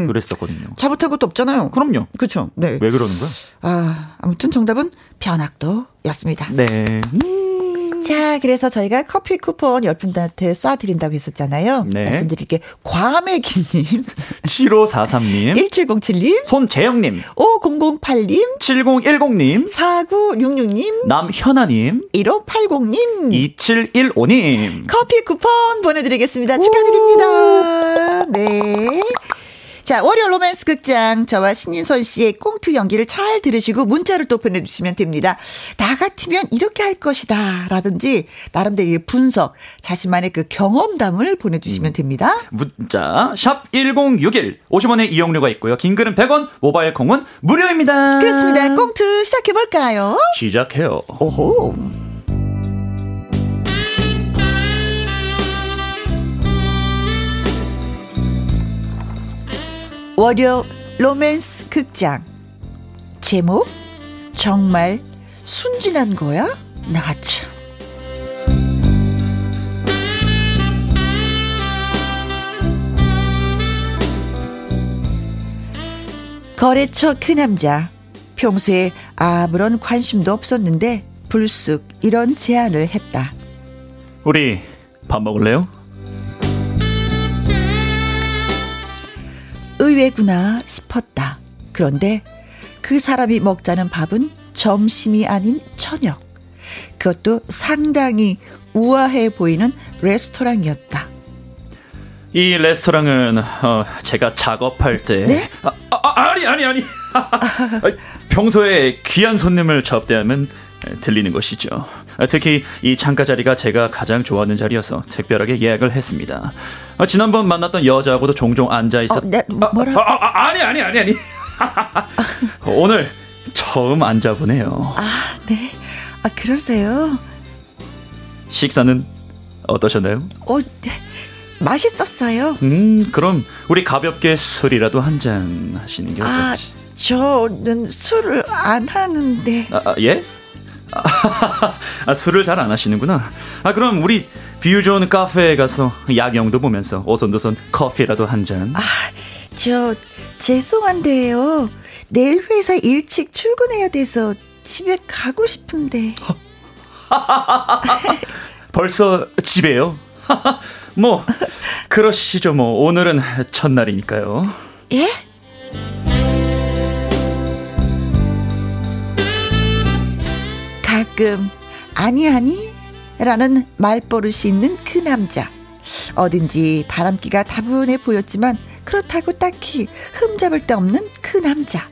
그랬었거든요. 잘못한 것도 없잖아요. 그럼요. 그렇죠. 네. 왜 그러는 거야? 아, 아무튼 정답은 변학도였습니다. 네. 자, 그래서 저희가 커피 쿠폰 10분한테 쏴드린다고 했었잖아요. 네. 말씀드릴게. 과메기님, 7543님, 1707님, 손재영님, 5008님, 7010님, 4966님, 남현아님, 1580님, 2715님. 커피 쿠폰 보내드리겠습니다. 축하드립니다. 네. 자, 월요 로맨스 극장 저와 신인선 씨의 꽁트 연기를 잘 들으시고 문자를 또 보내주시면 됩니다. 나 같으면 이렇게 할 것이다 라든지 나름대로의 분석, 자신만의 그 경험담을 보내주시면 됩니다. 문자 샵 1061 50원의 이용료가 있고요. 긴 글은 100원, 모바일 콩은 무료입니다. 그렇습니다. 꽁트 시작해볼까요? 시작해요. 오호. 월요 로맨스 극장 제목 정말 순진한 거야? 나 참. 거래처 그 남자 평소에 아무런 관심도 없었는데 불쑥 이런 제안을 했다. 우리 밥 먹을래요? 의외구나 싶었다. 그런데 그 사람이 먹자는 밥은 점심이 아닌 저녁. 그것도 상당히 우아해 보이는 레스토랑이었다. 이 레스토랑은 제가 작업할 때 네? 아니 평소에 귀한 손님을 접대하면 들리는 것이죠. 특히 이 창가 자리가 제가 가장 좋아하는 자리여서 특별하게 예약을 했습니다. 지난번 만났던 여자하고도 종종 앉아있었... 아니. 오늘 처음 앉아보네요. 아, 네. 아, 그러세요. 식사는 어떠셨나요? 네. 맛있었어요. 그럼 우리 가볍게 술이라도 한 잔 하시는 게 어떨지. 아, 저는 술을 안 하는데. 예? 술을 잘 안 하시는구나. 그럼 우리 뷰 좋은 카페에 가서 야경도 보면서 오손도손 커피라도 한 잔. 저 죄송한데요. 내일 회사 일찍 출근해야 돼서 집에 가고 싶은데. 벌써 집에요? 뭐 그러시죠. 뭐 오늘은 첫날이니까요. 예? 가끔 아니 라는 말버릇이 있는 그 남자. 어딘지 바람기가 다분해 보였지만 그렇다고 딱히 흠잡을 데 없는 그 남자.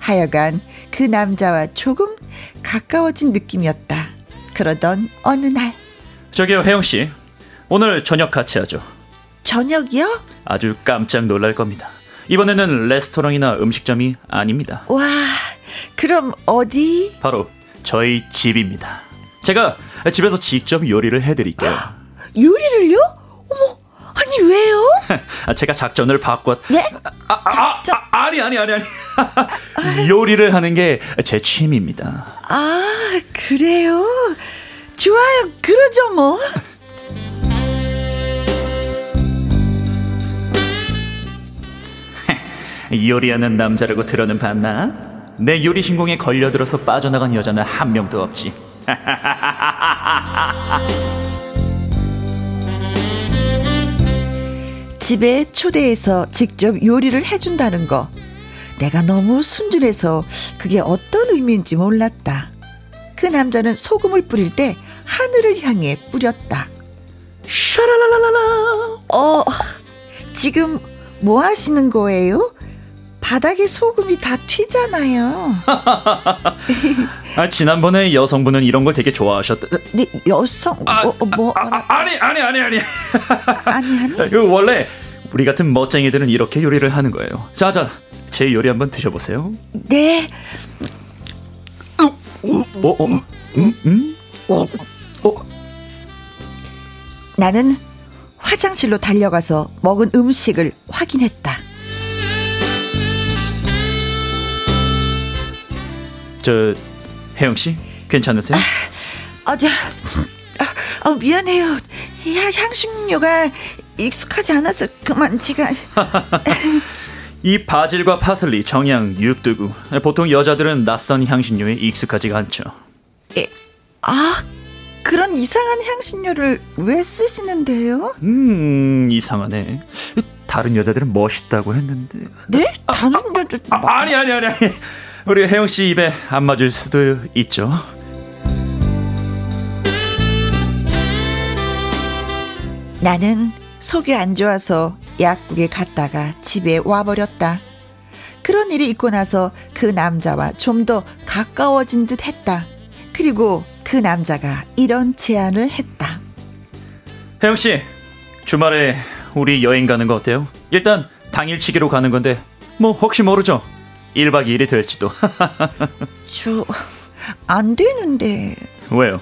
하여간 그 남자와 조금 가까워진 느낌이었다. 그러던 어느 날. 저기요, 혜영씨, 오늘 저녁 같이 하죠. 저녁이요? 아주 깜짝 놀랄 겁니다. 이번에는 레스토랑이나 음식점이 아닙니다. 와, 그럼 어디? 바로 저희 집입니다. 제가 집에서 직접 요리를 해드릴게요. 요리를요? 어머, 아니 왜요? 제가 작전을 바꿨... 네? 아니. 요리를 하는 게 제 취미입니다. 아, 그래요? 좋아요, 그러죠 뭐. 요리하는 남자라고 들어는 봤나? 내 요리 신공에 걸려들어서 빠져나간 여자는 한 명도 없지. 집에 초대해서 직접 요리를 해준다는 거. 내가 너무 순진해서 그게 어떤 의미인지 몰랐다. 그 남자는 소금을 뿌릴 때 하늘을 향해 뿌렸다. 샤라라라라. 지금 뭐 하시는 거예요? 바닥에 소금이 다 튀잖아요. 지난번에 여성분은 이런 걸 되게 좋아하셨다. 네, 여성? 아니. 아니. 원래 우리 같은 멋쟁이들은 이렇게 요리를 하는 거예요. 자, 제 요리 한번 드셔보세요. 네. 나는 화장실로 달려가서 먹은 음식을 확인했다. 저 혜영씨 괜찮으세요? 미안해요. 향신료가 익숙하지 않아서 그만 제가. 이 바질과 파슬리, 정향, 육두구, 보통 여자들은 낯선 향신료에 익숙하지가 않죠. 그런 이상한 향신료를 왜 쓰시는데요? 이상하네. 다른 여자들은 멋있다고 했는데. 네? 다른 여자... 아니. 우리 혜영씨 입에 안 맞을 수도 있죠. 나는 속이 안 좋아서 약국에 갔다가 집에 와버렸다. 그런 일이 있고 나서 그 남자와 좀 더 가까워진 듯 했다. 그리고 그 남자가 이런 제안을 했다. 혜영씨, 주말에 우리 여행 가는 거 어때요? 일단 당일치기로 가는 건데 뭐 혹시 모르죠? 1박 2일이 될지도. 저 안 되는데. 왜요?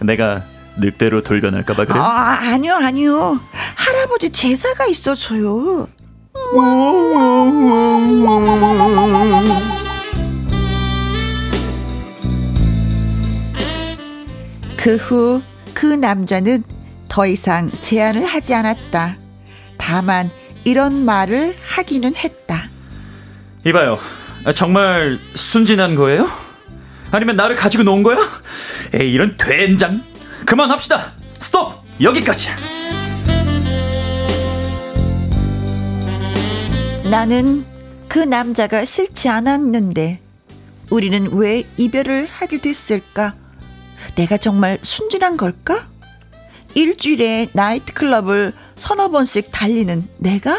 내가 늑대로 돌변할까 봐 그래요? 아니요. 할아버지 제사가 있어서요. 그 후 그 남자는 더 이상 제안을 하지 않았다. 다만 이런 말을 하기는 했다. 이봐요, 정말 순진한 거예요? 아니면 나를 가지고 논 거야? 에이, 이런 된장. 그만합시다. 스톱. 여기까지. 나는 그 남자가 싫지 않았는데 우리는 왜 이별을 하게 됐을까? 내가 정말 순진한 걸까? 일주일에 나이트클럽을 30번씩 달리는 내가?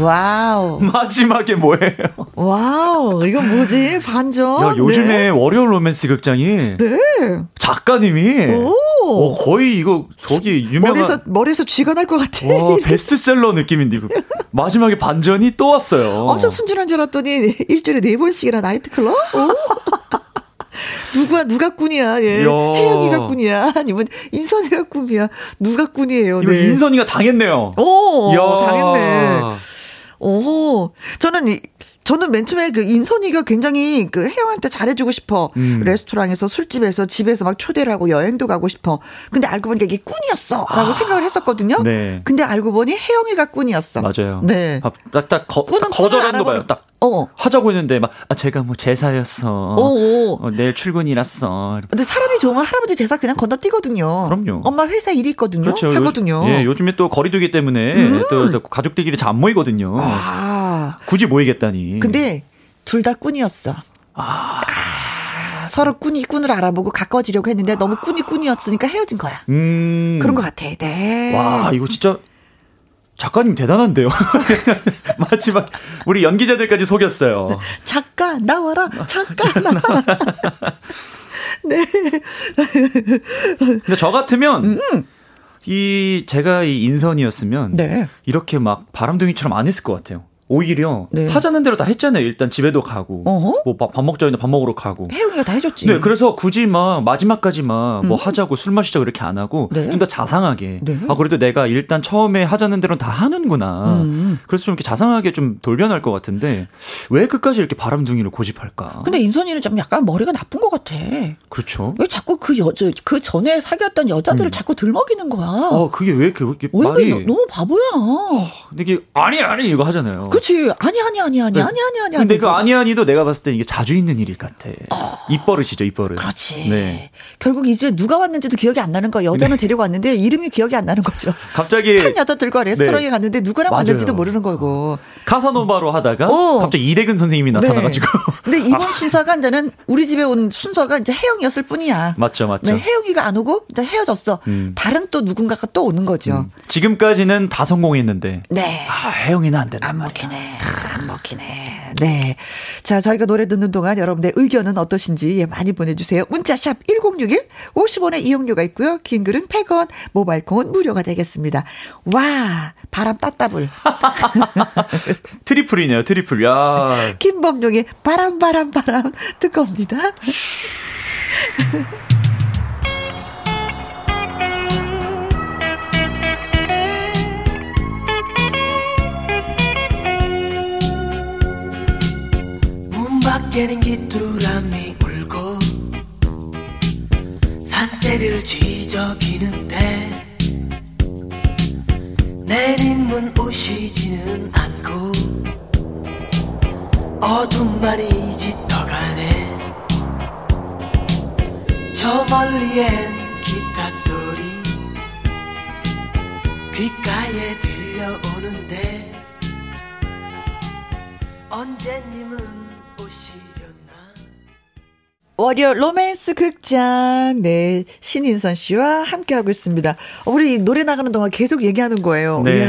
와우. 마지막에 뭐예요? 와우. 이건 뭐지? 반전. 야, 요즘에 네. 월요일 로맨스 극장이 네. 작가님이 거의 이거 저기 유명한 머리에서 쥐가 날 것 같아. 와, 베스트셀러 느낌인데 이거. 마지막에 반전이 또 왔어요. 엄청 순진한 줄 알았더니 일주일에 4번씩이나 나이트클럽? 누가 꾼이야? 예. 혜영이가 꾼이야? 아니면 인선이가 꾼이야? 누가 꾼이에요? 네. 인선이가 당했네요. 오, 당했네. 오, 저는 맨 처음에 그 인선이가 굉장히 그 혜영한테 잘해주고 싶어. 레스토랑에서 술집에서 집에서 막 초대를 하고 여행도 가고 싶어. 근데 알고 보니까 이게 꾼이었어. 라고 생각을 했었거든요. 네. 근데 알고 보니 혜영이가 꾼이었어. 맞아요. 네. 딱 거절한도 봐요. 딱. 하자고 했는데 막 제가 뭐 제사였어. 내일 출근이라서. 근데 사람이 좋으면 할아버지 제사 그냥 건너뛰거든요. 그럼요. 엄마 회사 일이 있거든요. 그렇죠. 하거든요. 예, 요즘에 또 거리두기 때문에 또 가족들끼리 잘 안 모이거든요. 아. 굳이 모이겠다니. 근데 둘 다 꾼이었어. 서로 꾼이 꾼을 알아보고 가까워지려고 했는데 너무 꾼이 꾼이었으니까 헤어진 거야. 그런 것 같아. 네. 와, 이거 진짜. 작가님 대단한데요. 마지막 우리 연기자들까지 속였어요. 작가 나와라. 작가 나와라. 네. 근데 저 같으면 제가 이 인선이었으면 네. 이렇게 막 바람둥이처럼 안 했을 것 같아요. 오히려 네. 하자는 대로 다 했잖아요. 일단 집에도 가고 뭐 밥 먹자 했는데 밥 먹으러 가고. 혜영이가 다 해줬지. 네, 그래서 굳이 막 마지막까지 막 뭐 하자고 술 마시자고 이렇게 안 하고 네. 좀 더 자상하게. 네. 아 그래도 내가 일단 처음에 하자는 대로는 다 하는구나. 그래서 좀 이렇게 자상하게 좀 돌변할 것 같은데 왜 끝까지 이렇게 바람둥이를 고집할까? 근데 인선이는 좀 약간 머리가 나쁜 것 같아. 그렇죠. 왜 자꾸 그 전에 사귀었던 여자들을 자꾸 들먹이는 거야? 그게 왜 이렇게 말이 너무 바보야. 근데 이게 아니 이거 하잖아요. 그치. 아니. 근데 그 아니도 내가 봤을 때 이게 자주 있는 일일 같아. 입버릇이죠, 입버릇. 그렇지. 네. 결국 이 집에 누가 왔는지도 기억이 안 나는 거야. 여자는 네. 데리고 왔는데 이름이 기억이 안 나는 거죠. 갑자기. 큰 여자들과 레스토랑에 네. 갔는데 누구랑 맞아요. 왔는지도 모르는 거고. 카사노바로 하다가 갑자기 이대근 선생님이 나타나가지고. 네. 근데 이번 순서가 이제는 우리 집에 온 순서가 이제 혜영이었을 뿐이야. 맞죠. 네, 혜영이가 안 오고 이제 헤어졌어. 다른 또 누군가가 또 오는 거죠. 지금까지는 다 성공했는데. 네. 혜영이는 안 된다. 안 먹히네. 네. 자, 저희가 노래 듣는 동안 여러분의 의견은 어떠신지 많이 보내주세요. 문자샵 1061, 50원의 이용료가 있고요. 긴 글은 100원, 모바일 콩은 무료가 되겠습니다. 와, 바람 따따블. 트리플이네요, 트리플. 야. 김범룡의 바람 듣고 옵니다. 깨는 귀뚜라미 울고 산새들 쥐저기는데 내림은 오시지는 않고 어둠만이 짙어가네 저 멀리엔 기타 소리 귓가에 들려오는데 언제님은 월요 로맨스 극장 네 신인선 씨와 함께하고 있습니다. 우리 노래 나가는 동안 계속 얘기하는 거예요. 네.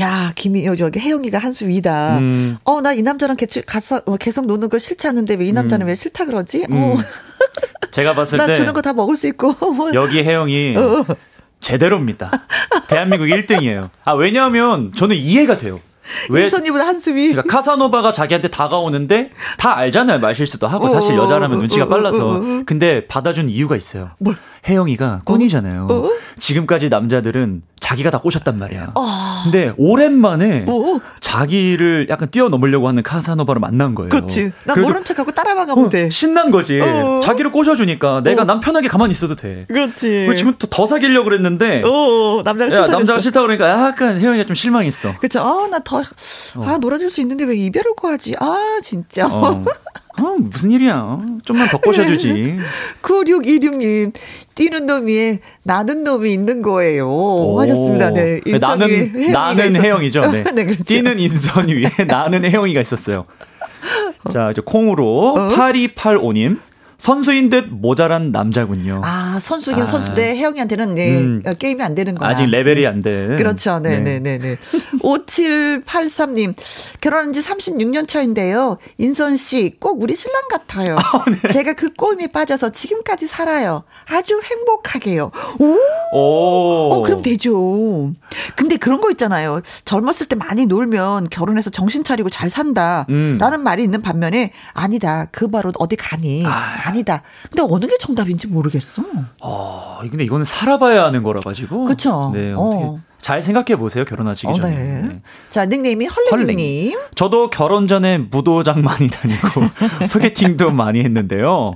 야 혜영이가 한 수 위다. 나 이 남자랑 계속 노는 거 싫지 않은데 왜 이 남자는 왜 싫다 그러지? 제가 봤을 때 나 주는 거 다 먹을 수 있고 여기 혜영이 제대로입니다. 대한민국 1등이에요. 왜냐하면 저는 이해가 돼요. 인선이보다 한숨이. 그러니까 카사노바가 자기한테 다가오는데 다 알잖아요. 말실수도 하고 사실 여자라면 눈치가 빨라서. 근데 받아준 이유가 있어요. 뭘? 혜영이가 꾼이잖아요. 지금까지 남자들은 자기가 다 꼬셨단 말이야. 근데 오랜만에 자기를 약간 뛰어넘으려고 하는 카사노바를 만난 거예요. 그렇지. 나 모른 척하고 따라가면 돼. 신난 거지. 자기를 꼬셔주니까 내가 난 편하게 가만히 있어도 돼. 그렇지. 지금 더 사귀려고 그랬는데 남자가 싫다 그러니까 약간 혜영이가 좀 실망했어. 그렇죠. 나 더 놀아줄 수 있는데 왜 이별을 구하지? 진짜. 무슨 일이야. 좀만 더 꼬셔주지. 9626님, 뛰는 놈이 나는 놈이 있는 거예요. 하셨습니다. 네. 나는 혜영이죠. 네. 네, 그렇죠. 뛰는 인선 위에 나는 혜영이가 있었어요. 자, 이제 콩으로 8285님. 선수인 듯 모자란 남자군요. 선수긴 선수인데 혜영이한테는 네, 게임이 안 되는 거야. 아직 레벨이 안 돼. 그렇죠. 네. 5783님. 결혼한 지 36년 차인데요. 인선 씨 꼭 우리 신랑 같아요. 아, 네. 제가 그 꿈에 빠져서 지금까지 살아요. 아주 행복하게요. 오. 그럼 되죠. 근데 그런 거 있잖아요. 젊었을 때 많이 놀면 결혼해서 정신 차리고 잘 산다. 라는 말이 있는 반면에 아니다. 그 바로 어디 가니. 아니다. 근데 어느 게 정답인지 모르겠어. 근데 이거는 살아봐야 하는 거라 가지고. 그렇죠. 네. 잘 생각해 보세요. 결혼하시기 전에. 네. 자, 닉네임이 헐랭님. 저도 결혼 전에 무도장 많이 다니고 소개팅도 많이 했는데요.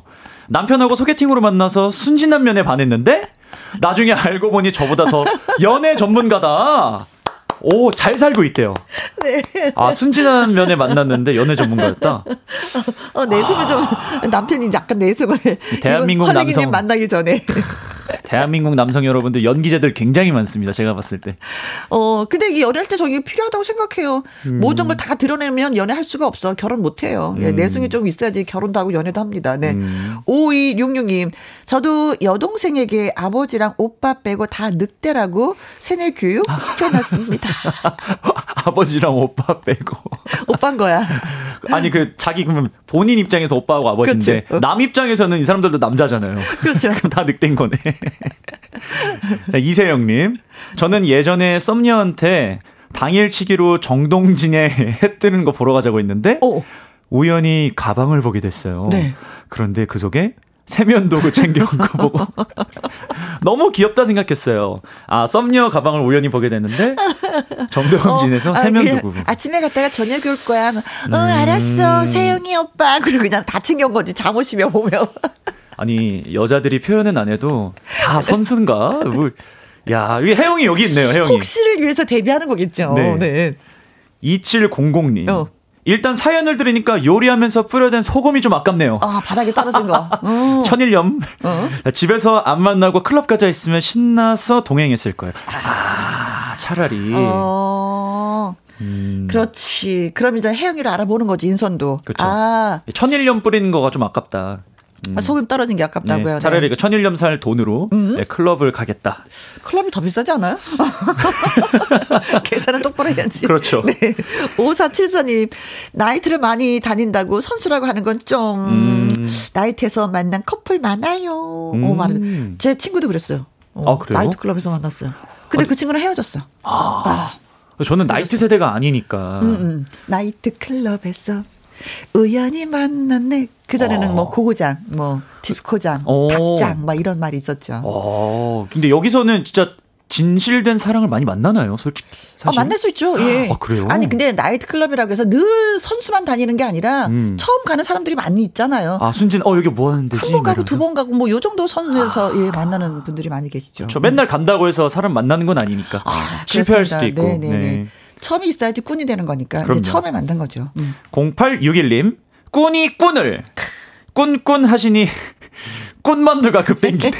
남편하고 소개팅으로 만나서 순진한 면에 반했는데 나중에 알고 보니 저보다 더 연애 전문가다. 오, 잘 살고 있대요. 네. 아, 순진한 면에 만났는데 연애 전문가였다. 내습을 좀 남편이 약간 내습을. 대한민국 남성 만나기 전에. 대한민국 남성 여러분들 연기자들 굉장히 많습니다. 제가 봤을 때. 근데 이게 연애할 때 저게 필요하다고 생각해요. 모든 걸 다 드러내면 연애할 수가 없어. 결혼 못 해요. 예, 내숭이 좀 있어야지 결혼도 하고 연애도 합니다. 네. 5266님. 저도 여동생에게 아버지랑 오빠 빼고 다 늑대라고 세뇌 교육 시켜놨습니다. 아버지랑 오빠 빼고. 오빠인 거야. 아니 자기 그러면 본인 입장에서 오빠하고 아버지인데 그렇지. 남 입장에서는 이 사람들도 남자잖아요. 그렇죠. 그럼 다 늑대인 거네. 자, 이세영님. 저는 예전에 썸녀한테 당일치기로 정동진에 해 뜨는 거 보러 가자고 했는데 우연히 가방을 보게 됐어요. 네. 그런데 그 속에 세면도구 챙겨온 거 보고 너무 귀엽다 생각했어요. 아, 썸녀 가방을 우연히 보게 됐는데 정동진에서 세면도구. 아침에 갔다가 저녁에 올 거야. 알았어 세영이 오빠. 그리고 그냥 다 챙겨온 거지. 잠옷이며 보며. 아니, 여자들이 표현은 안 해도 다 선수인가? 야, 혜영이 여기 있네요. 혜영이. 혹시를 위해서 데뷔하는 거겠죠. 네. 네. 2700님. 일단 사연을 들으니까 요리하면서 뿌려댄 소금이 좀 아깝네요. 아, 바닥에 떨어진 거. 천일염. 집에서 안 만나고 클럽 가자 했으면 신나서 동행했을 거예요. 차라리. 그렇지. 그럼 이제 혜영이를 알아보는 거지, 인선도. 그렇죠. 천일염 뿌리는 거가 좀 아깝다. 소금 떨어진 게 아깝다고요. 네, 차라리 그 천일염 살 돈으로 클럽을 가겠다. 클럽이 더 비싸지 않아요? 계산은 똑바로 해야지. 그렇죠. 네. 5474님. 나이트를 많이 다닌다고 선수라고 하는 건 좀 나이트에서 만난 커플 많아요. 제 친구도 그랬어요. 그래요? 나이트 클럽에서 만났어요. 근데 그 친구랑 헤어졌어. 저는 나이트 헤어졌어. 세대가 아니니까. 나이트 클럽에서 우연히 만났네. 그전에는 뭐 고고장, 뭐 디스코장, 닭장 막 이런 말이 있었죠. 근데 여기서는 진짜 진실된 사랑을 많이 만나나요? 솔직히. 만날 수 있죠. 예. 그래요? 아니, 근데 나이트클럽이라고 해서 늘 선수만 다니는 게 아니라 처음 가는 사람들이 많이 있잖아요. 순진, 여기 뭐 하는 데지? 한 번 가고 두 번 가고 뭐 요 정도 선에서 만나는 분들이 많이 계시죠. 저 맨날 간다고 해서 사람 만나는 건 아니니까. 실패할 수도 있고. 네. 처음이 있어야지 꾼이 되는 거니까. 그럼요. 이제 처음에 만든 거죠. 0861님. 꾼이 꾼을 꾼꾼 하시니 꾼만두가 급땡기네.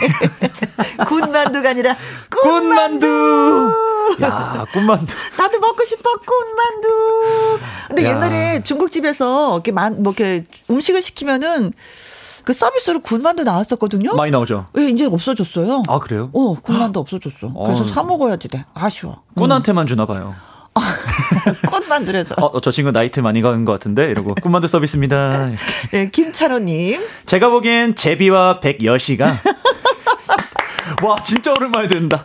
꾼만두가 아니라 꾼만두. 야, 꾼만두. 나도 먹고 싶어 꾼만두. 근데 옛날에 중국집에서 이렇게 이렇게 음식을 시키면은 그 서비스로 군만두 나왔었거든요. 많이 나오죠. 예, 이제 없어졌어요. 그래요? 군만두 없어졌어. 그래서 사 먹어야지 돼. 아쉬워. 꾼한테만 주나 봐요. 꽃만두에서 저 친구 나이트 많이 가는 것 같은데 이러고 꽃만두 서비스입니다. 네, 김찬호님. 제가 보기엔 제비와 백여씨가 와, 진짜 오랜만에 듣는다.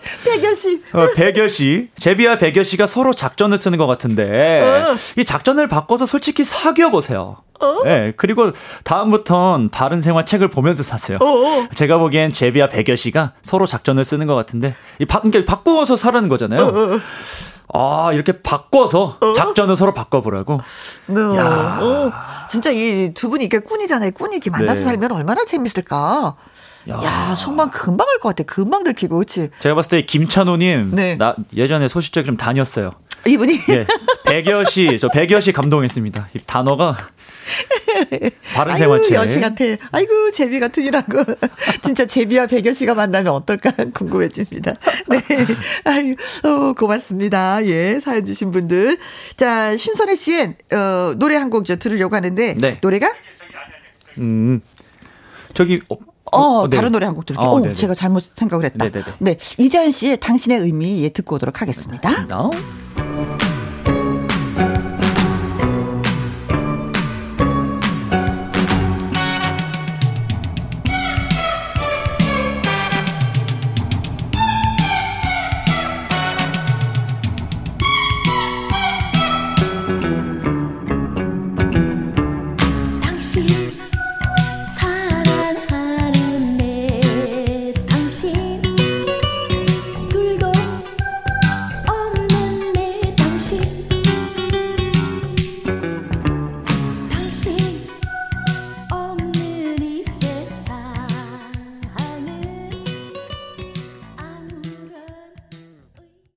백여씨. 제비와 백여씨가 서로 작전을 쓰는 것 같은데 이 작전을 바꿔서 솔직히 사귀어 보세요. 네, 그리고 다음부턴 바른생활 책을 보면서 사세요. 제가 보기엔 제비와 백여씨가 서로 작전을 쓰는 것 같은데 그러니까 바꾸어서 사라는 거잖아요. 이렇게 바꿔서 작전을 서로 바꿔보라고. 네. 진짜 이 두 분이 이렇게 꾼이잖아요. 꾼이 이렇게 만나서 살면 얼마나 재밌을까. 야, 속만 금방 할 것 같아. 금방 들키고, 그렇지? 제가 봤을 때 김찬호님, 나 예전에 소식적 좀 다녔어요. 이분이? 네. 백여씨 감동했습니다. 이 단어가. 바른 생활체. 여시 같아. 아이고, 제비 같으니라고. 진짜 제비와 백여씨가 만나면 어떨까 궁금해집니다. 네. 아유, 고맙습니다. 예, 사연 주신 분들. 자, 신선혜 씨의 노래 한 곡 들으려고 하는데. 네. 노래가? 저기, 네. 다른 노래 한 곡 들을게요. 제가 잘못 생각을 했다. 네네네. 네, 이재현 씨의 당신의 의미 예 듣고 오도록 하겠습니다. No.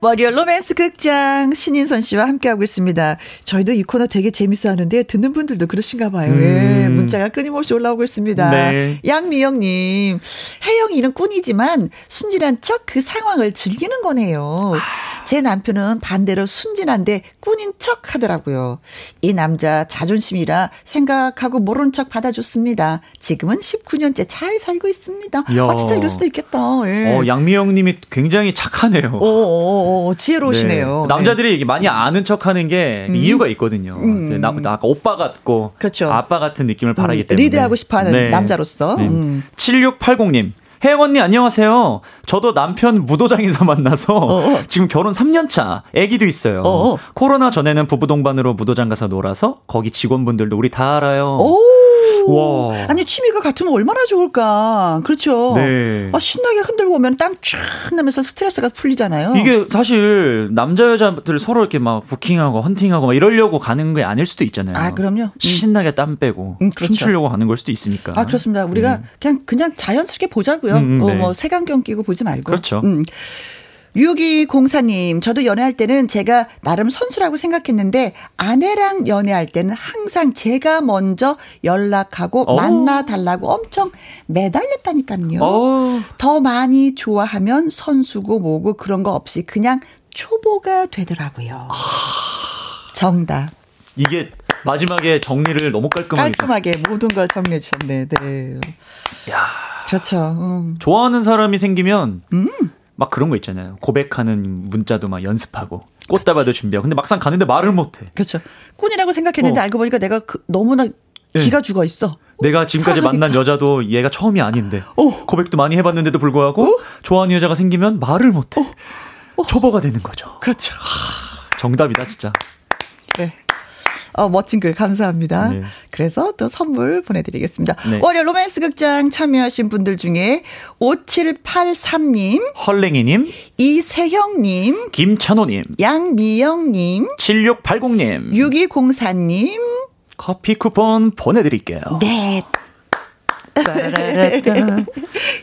월요 로맨스 극장 신인선 씨와 함께하고 있습니다. 저희도 이 코너 되게 재밌어하는데 듣는 분들도 그러신가 봐요. 예, 문자가 끊임없이 올라오고 있습니다. 네. 양미영님, 혜영이는 꾼이지만 순진한 척 그 상황을 즐기는 거네요. 제 남편은 반대로 순진한데 꾼인 척 하더라고요. 이 남자 자존심이라 생각하고 모른 척 받아줬습니다. 지금은 19년째 잘 살고 있습니다. 야. 아 진짜 이럴 수도 있겠다. 예. 양미영님이 굉장히 착하네요. 지혜로우시네요. 네. 남자들이 네. 많이 아는 척하는 게 이유가 있거든요. 나 아까 오빠 같고 그렇죠. 아빠 같은 느낌을 바라기 때문에 리드하고 싶어하는 네. 남자로서. 네. 7680님. 혜영 언니 안녕하세요. 저도 남편 무도장에서 만나서 지금 결혼 3년차 애기도 있어요. 코로나 전에는 부부 동반으로 무도장 가서 놀아서 거기 직원분들도 우리 다 알아요. 와. 아니 취미가 같으면 얼마나 좋을까. 그렇죠. 네. 아, 신나게 흔들고 오면 땀 쫙 나면서 스트레스가 풀리잖아요. 이게 사실 남자 여자들 서로 이렇게 막 부킹하고 헌팅하고 막 이러려고 가는 게 아닐 수도 있잖아요. 아 그럼요. 신나게 땀 빼고 그렇죠. 춤추려고 가는 걸 수도 있으니까. 아 그렇습니다. 우리가 그냥 자연스럽게 보자고요. 네. 뭐 색안경 끼고 보지 말고. 그렇죠. 6204님, 저도 연애할 때는 제가 나름 선수라고 생각했는데 아내랑 연애할 때는 항상 제가 먼저 연락하고 만나달라고 엄청 매달렸다니까요. 더 많이 좋아하면 선수고 뭐고 그런 거 없이 그냥 초보가 되더라고요. 정답. 이게 마지막에 정리를 너무 깔끔하게 모든 걸 정리해 주셨네. 네. 야. 그렇죠. 좋아하는 사람이 생기면 막 그런 거 있잖아요. 고백하는 문자도 막 연습하고 꽃다발도 그치. 준비하고. 근데 막상 가는데 말을 못해. 그렇죠. 꾼이라고 생각했는데 알고 보니까 내가 너무나 기가 죽어 있어. 내가 지금까지 만난 여자도 얘가 처음이 아닌데 고백도 많이 해봤는데도 불구하고 좋아하는 여자가 생기면 말을 못해. 초보가 되는 거죠. 그렇죠. 하, 정답이다 진짜. 네. 멋진 글 감사합니다. 네. 그래서 또 선물 보내드리겠습니다. 네. 월요 로맨스 극장 참여하신 분들 중에 5783님, 헐랭이님, 이세형님, 김찬호님, 양미영님, 7680님, 6204님 커피 쿠폰 보내드릴게요. 네.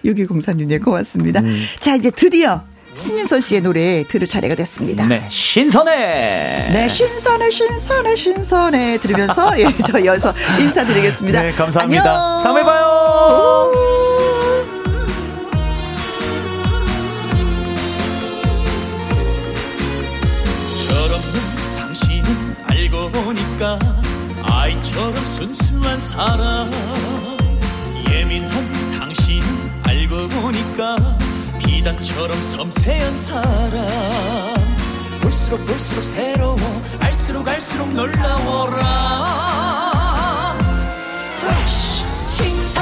6204님 고맙습니다. 자 이제 드디어 신인선 씨의 노래 들을 차례가 됐습니다. 네, 신선해. 네, 신선해 들으면서 예, 저 여기서 인사드리겠습니다. 네, 감사합니다. 안녕. 다음에 봐요. 저런 당신은 알고 보니까 아이처럼 순수한 사람 예민한 당신은 알고 보니까 비단처럼 섬세한 사람 볼수록 새로워 알수록 놀라워라 Fresh 신선해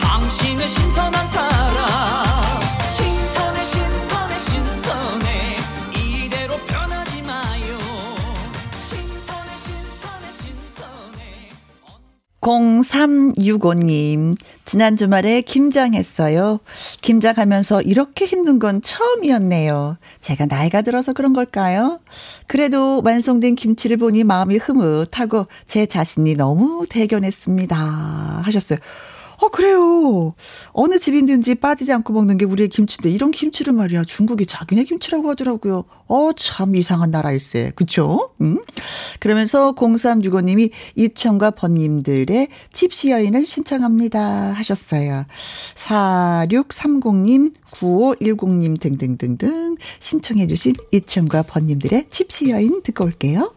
당신의 신선한 사람 신선해 이대로 변하지 마요 신선해 0365님 지난 주말에 김장했어요. 김장하면서 이렇게 힘든 건 처음이었네요. 제가 나이가 들어서 그런 걸까요? 그래도 완성된 김치를 보니 마음이 흐뭇하고 제 자신이 너무 대견했습니다. 하셨어요. 그래요. 어느 집이든지 빠지지 않고 먹는 게 우리의 김치인데 이런 김치를 말이야 중국이 자기네 김치라고 하더라고요. 참 이상한 나라일세. 그렇죠? 응? 그러면서 0365님이 이천과 번님들의 집시 여인을 신청합니다 하셨어요. 4630님 9510님 등등등등 신청해 주신 이천과 번님들의 집시 여인 듣고 올게요.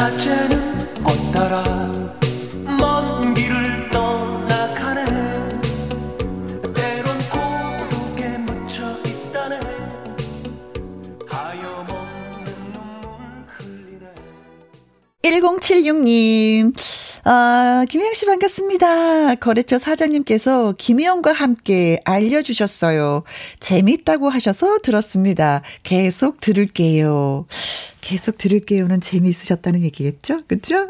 낮에는 꽃따라 먼 길을 떠나가네. 때론 고독에 묻혀있다네. 하염없는 눈물 흘리네. 1076님, 아, 김혜영 씨 반갑습니다. 거래처 사장님께서 김혜영과 함께 알려주셨어요. 재밌다고 하셔서 들었습니다. 계속 들을게요. 계속 들을게요는 재미있으셨다는 얘기겠죠? 그렇죠?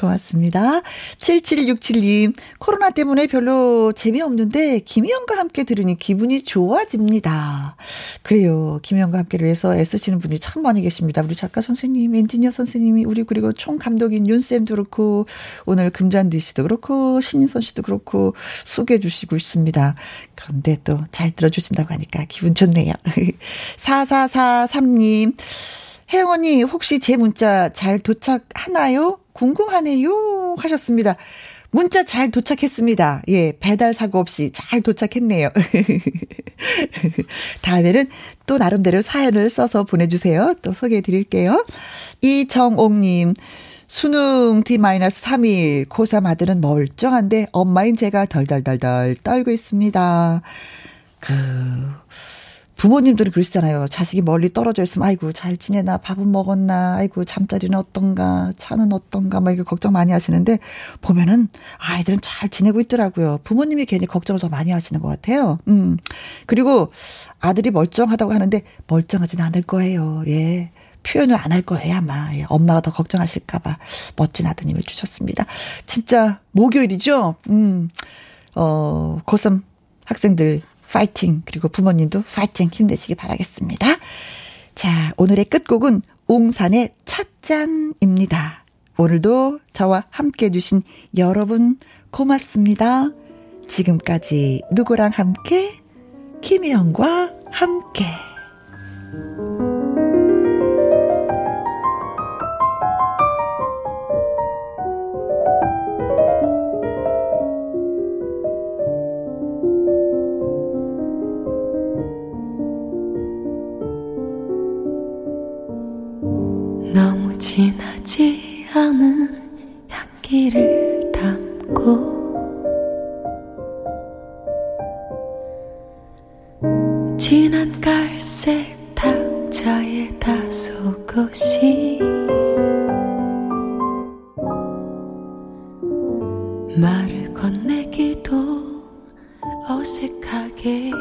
고맙습니다. 7767님, 코로나 때문에 별로 재미없는데 김혜영과 함께 들으니 기분이 좋아집니다. 그래요. 김혜영과 함께를 위해서 애쓰시는 분이 참 많이 계십니다. 우리 작가 선생님, 엔지니어 선생님이, 우리 그리고 총감독인 윤쌤도 그렇고, 오늘 금잔디 씨도 그렇고 신인선 씨도 그렇고 소개해 주시고 있습니다. 그런데 또 잘 들어주신다고 하니까 기분 좋네요. 4443님, 혜영 언니 혹시 제 문자 잘 도착하나요? 궁금하네요 하셨습니다. 문자 잘 도착했습니다. 예, 배달 사고 없이 잘 도착했네요. 다음에는 또 나름대로 사연을 써서 보내주세요. 또 소개해 드릴게요. 이정옥님, 수능 D-3일 고3 아들은 멀쩡한데 엄마인 제가 덜덜덜덜 떨고 있습니다. 부모님들은 그러시잖아요. 자식이 멀리 떨어져 있으면 아이고 잘 지내나, 밥은 먹었나, 아이고 잠자리는 어떤가, 차는 어떤가 막 이렇게 걱정 많이 하시는데, 보면은 아이들은 잘 지내고 있더라고요. 부모님이 괜히 걱정을 더 많이 하시는 것 같아요. 그리고 아들이 멀쩡하다고 하는데 멀쩡하진 않을 거예요. 예. 표현을 안 할 거예요 아마. 예, 엄마가 더 걱정하실까 봐 멋진 아드님을 주셨습니다. 진짜 목요일이죠. 고3 학생들 파이팅, 그리고 부모님도 파이팅 힘내시기 바라겠습니다. 자, 오늘의 끝곡은 옹산의 찻잔입니다. 오늘도 저와 함께해 주신 여러분 고맙습니다. 지금까지 누구랑 함께, 김혜영과 함께. 너무 진하지 않은 향기를 담고 진한 갈색 탁자에 다소곳이 말을 건네기도 어색하게